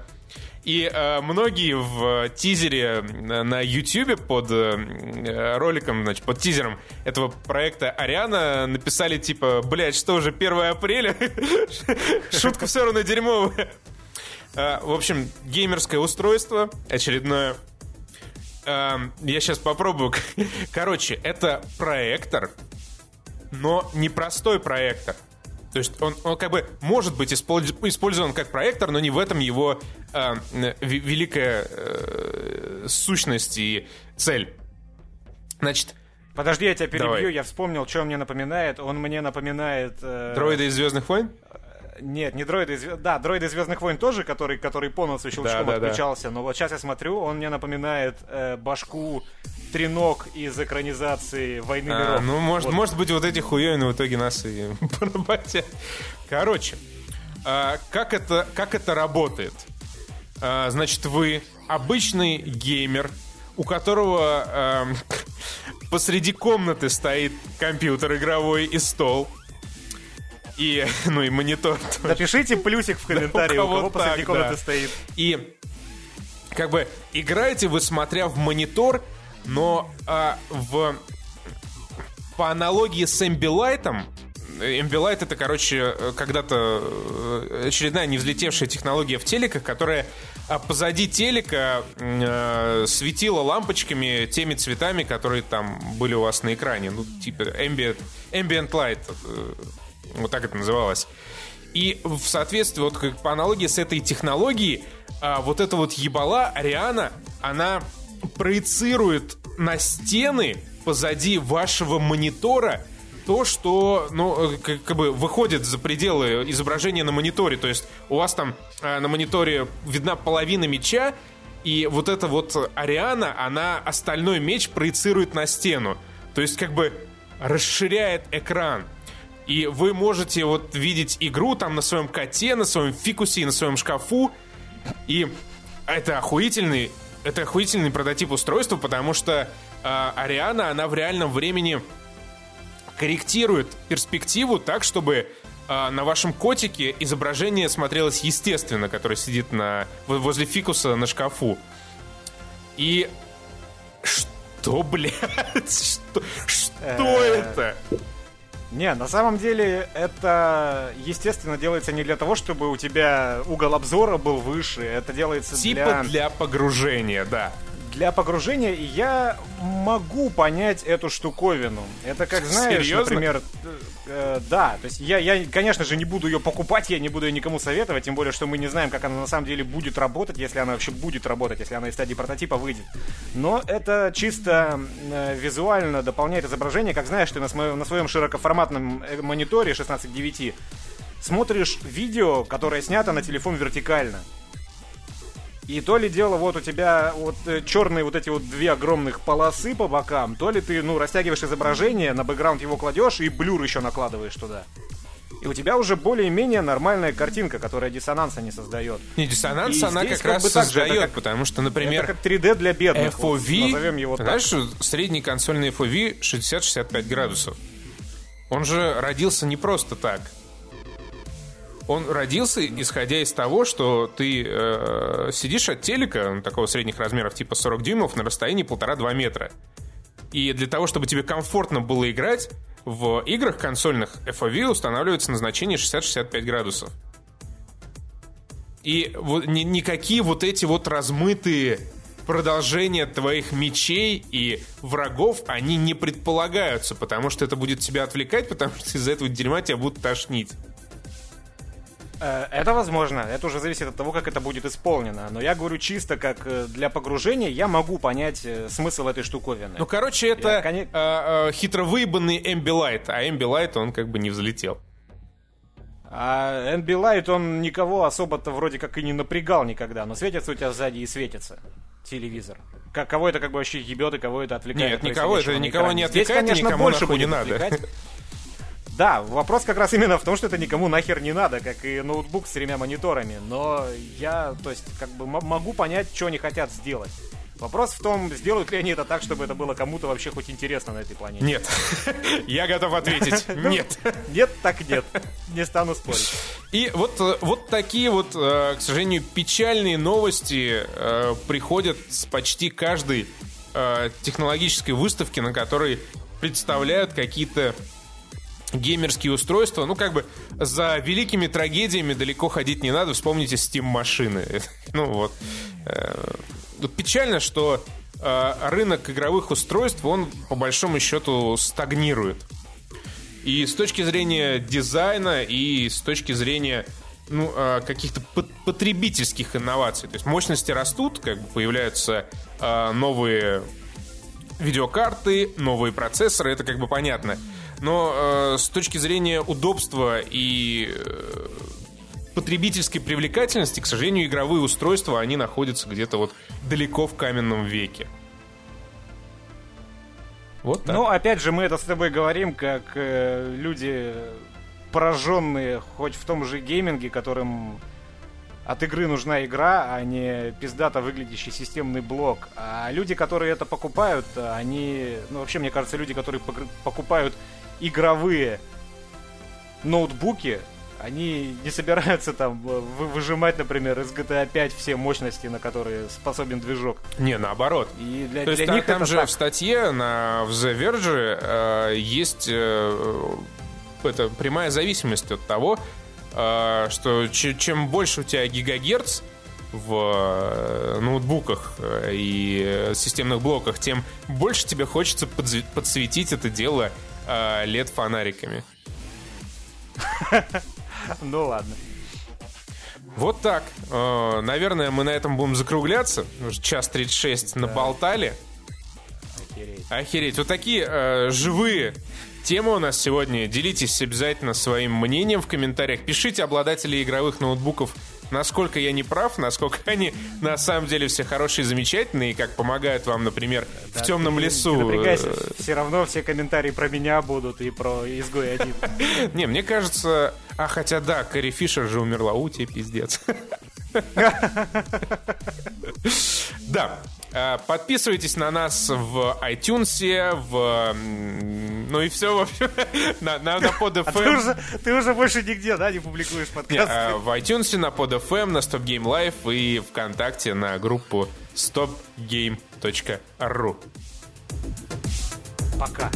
И многие в тизере на YouTube под роликом, значит, под тизером этого проекта Ариана написали типа: блядь, что же, 1 апреля? Шутка все равно дерьмовая. В общем, геймерское устройство очередное. Я сейчас попробую. Короче, это проектор, но не простой проектор. То есть он как бы может быть использован как проектор, но не в этом его великая сущность и цель. Значит... Подожди, я тебя перебью. Давай. Я вспомнил, что он мне напоминает. Он мне напоминает... Дроиды из «Звездных войн»? Нет, не дроиды из... Да, дроиды из «Звездных войн» тоже, который по носу щелчком отключался. Да. Но вот сейчас я смотрю, он мне напоминает башку Тринок из экранизации «Войны миров». Ну, может быть, вот эти хуёвины в итоге нас и поработят. Короче, как это работает? Значит, вы обычный геймер, у которого посреди комнаты стоит компьютер игровой и стол. И, ну и монитор. Напишите плюсик в комментарии, да, у кого так, посреди комнаты стоит. И как бы играете вы, смотря в монитор, но по аналогии с Ambilight. Ambilight — это, короче, когда-то очередная невзлетевшая технология в телеках, которая позади телека светила лампочками теми цветами, которые там были у вас на экране. Ну, типа ambient light. Вот так это называлось. И в соответствии, вот как по аналогии с этой технологией, вот эта вот ебала Ариана, она проецирует на стены позади вашего монитора то, что, ну, как бы выходит за пределы изображения на мониторе. То есть у вас там на мониторе видна половина меча, и вот эта вот Ариана, она остальной меч проецирует на стену. То есть как бы расширяет экран. И вы можете вот видеть игру там на своем коте, на своем фикусе, на своем шкафу. И это охуительный прототип устройства, потому что Ариана, она в реальном времени корректирует перспективу так, чтобы на вашем котике изображение смотрелось естественно, которое сидит возле фикуса на шкафу. И что, блядь? Что это? Не, на самом деле это, естественно, делается не для того, чтобы у тебя угол обзора был выше. Это делается для погружения, да. Для погружения, и я могу понять эту штуковину. Это как, знаешь, серьезно? Например... да, то есть я, конечно же, не буду ее покупать, я не буду ее никому советовать, тем более, что мы не знаем, как она на самом деле будет работать, если она вообще будет работать, если она из стадии прототипа выйдет. Но это чисто визуально дополняет изображение, как, знаешь, ты на своем широкоформатном мониторе 16:9 смотришь видео, которое снято на телефон вертикально. И то ли дело, вот у тебя вот черные вот эти вот две огромных полосы по бокам, то ли ты, ну, растягиваешь изображение, на бэкграунд его кладешь и блюр еще накладываешь туда. И у тебя уже более-менее нормальная картинка, которая диссонанса не создает. Не, диссонанс и она как раз создает, потому что, например... Это как 3D для бедных, FOV, вот, назовем его так. Знаешь, что средний консольный FOV 60-65 градусов. Он же родился не просто так. Он родился, исходя из того, что ты сидишь от телека такого средних размеров, типа 40 дюймов, на расстоянии 1,5-2 метра. И для того, чтобы тебе комфортно было играть, в играх консольных FOV устанавливается на значение 60-65 градусов. И вот, никакие вот эти вот размытые продолжения твоих мечей и врагов, они не предполагаются, потому что это будет тебя отвлекать, потому что из-за этого дерьма тебя будут тошнить. Это возможно, это уже зависит от того, как это будет исполнено. Но я говорю чисто как для погружения, я могу понять смысл этой штуковины. Ну, короче, это хитро выебанный Ambilight, а Ambilight, он как бы не взлетел. А Ambilight, он никого особо-то вроде как и не напрягал никогда, но светится у тебя сзади и светится телевизор. Кого это как бы вообще ебет и кого это отвлекает? Нет, никого не отвлекает, здесь, конечно, и никому больше нахуй не надо. Да, вопрос как раз именно в том, что это никому нахер не надо, как и ноутбук с тремя мониторами. Но я, то есть, как бы могу понять, что они хотят сделать. Вопрос в том, сделают ли они это так, чтобы это было кому-то вообще хоть интересно на этой планете. Нет. Я готов ответить. Нет. Нет, так нет. Не стану спорить. И вот такие вот, к сожалению, печальные новости приходят с почти каждой технологической выставки, на которой представляют какие-то геймерские устройства. Ну, как бы за великими трагедиями далеко ходить не надо. Вспомните Steam-машины. Ну, вот. Печально, что рынок игровых устройств, он по большому счету стагнирует. И с точки зрения дизайна, и с точки зрения каких-то потребительских инноваций. То есть мощности растут, как бы появляются новые видеокарты, новые процессоры, это как бы понятно. Но с точки зрения удобства и потребительской привлекательности, к сожалению, игровые устройства, они находятся где-то вот далеко в каменном веке. Вот так. Ну, опять же, мы это с тобой говорим, как люди, пораженные хоть в том же гейминге, которым от игры нужна игра, а не пиздато выглядящий системный блок. А люди, которые это покупают, они... Ну, вообще, мне кажется, люди, которые покупают игровые ноутбуки, они не собираются там выжимать, например, из GTA 5 все мощности, на которые способен движок. Не, наоборот. И для, то есть для них там же так. В статье в The Verge есть это прямая зависимость от того, что чем больше у тебя гигагерц в ноутбуках и системных блоках, тем больше тебе хочется подсветить это дело LED-фонариками. Ну ладно. Вот так. Наверное, мы на этом будем закругляться. Час 36 наболтали. Охереть. Вот такие живые темы у нас сегодня. Делитесь обязательно своим мнением в комментариях. Пишите, обладатели игровых ноутбуков, насколько я не прав, насколько они на самом деле все хорошие и замечательные, и как помогают вам, например, да, в темном лесу. Не напрягайся, все равно все комментарии про меня будут и про Изгой 1. Не, мне кажется... А, хотя да, Кэрри Фишер же умерла. У, тебе пиздец. Да. Подписывайтесь на нас в iTunes, ну и все, в общем, на PodFM. А ты уже больше нигде, да, не публикуешь подкасты? Нет, в iTunes, на PodFM, на Stop Game Live и ВКонтакте на группу stopgame.ru. Пока.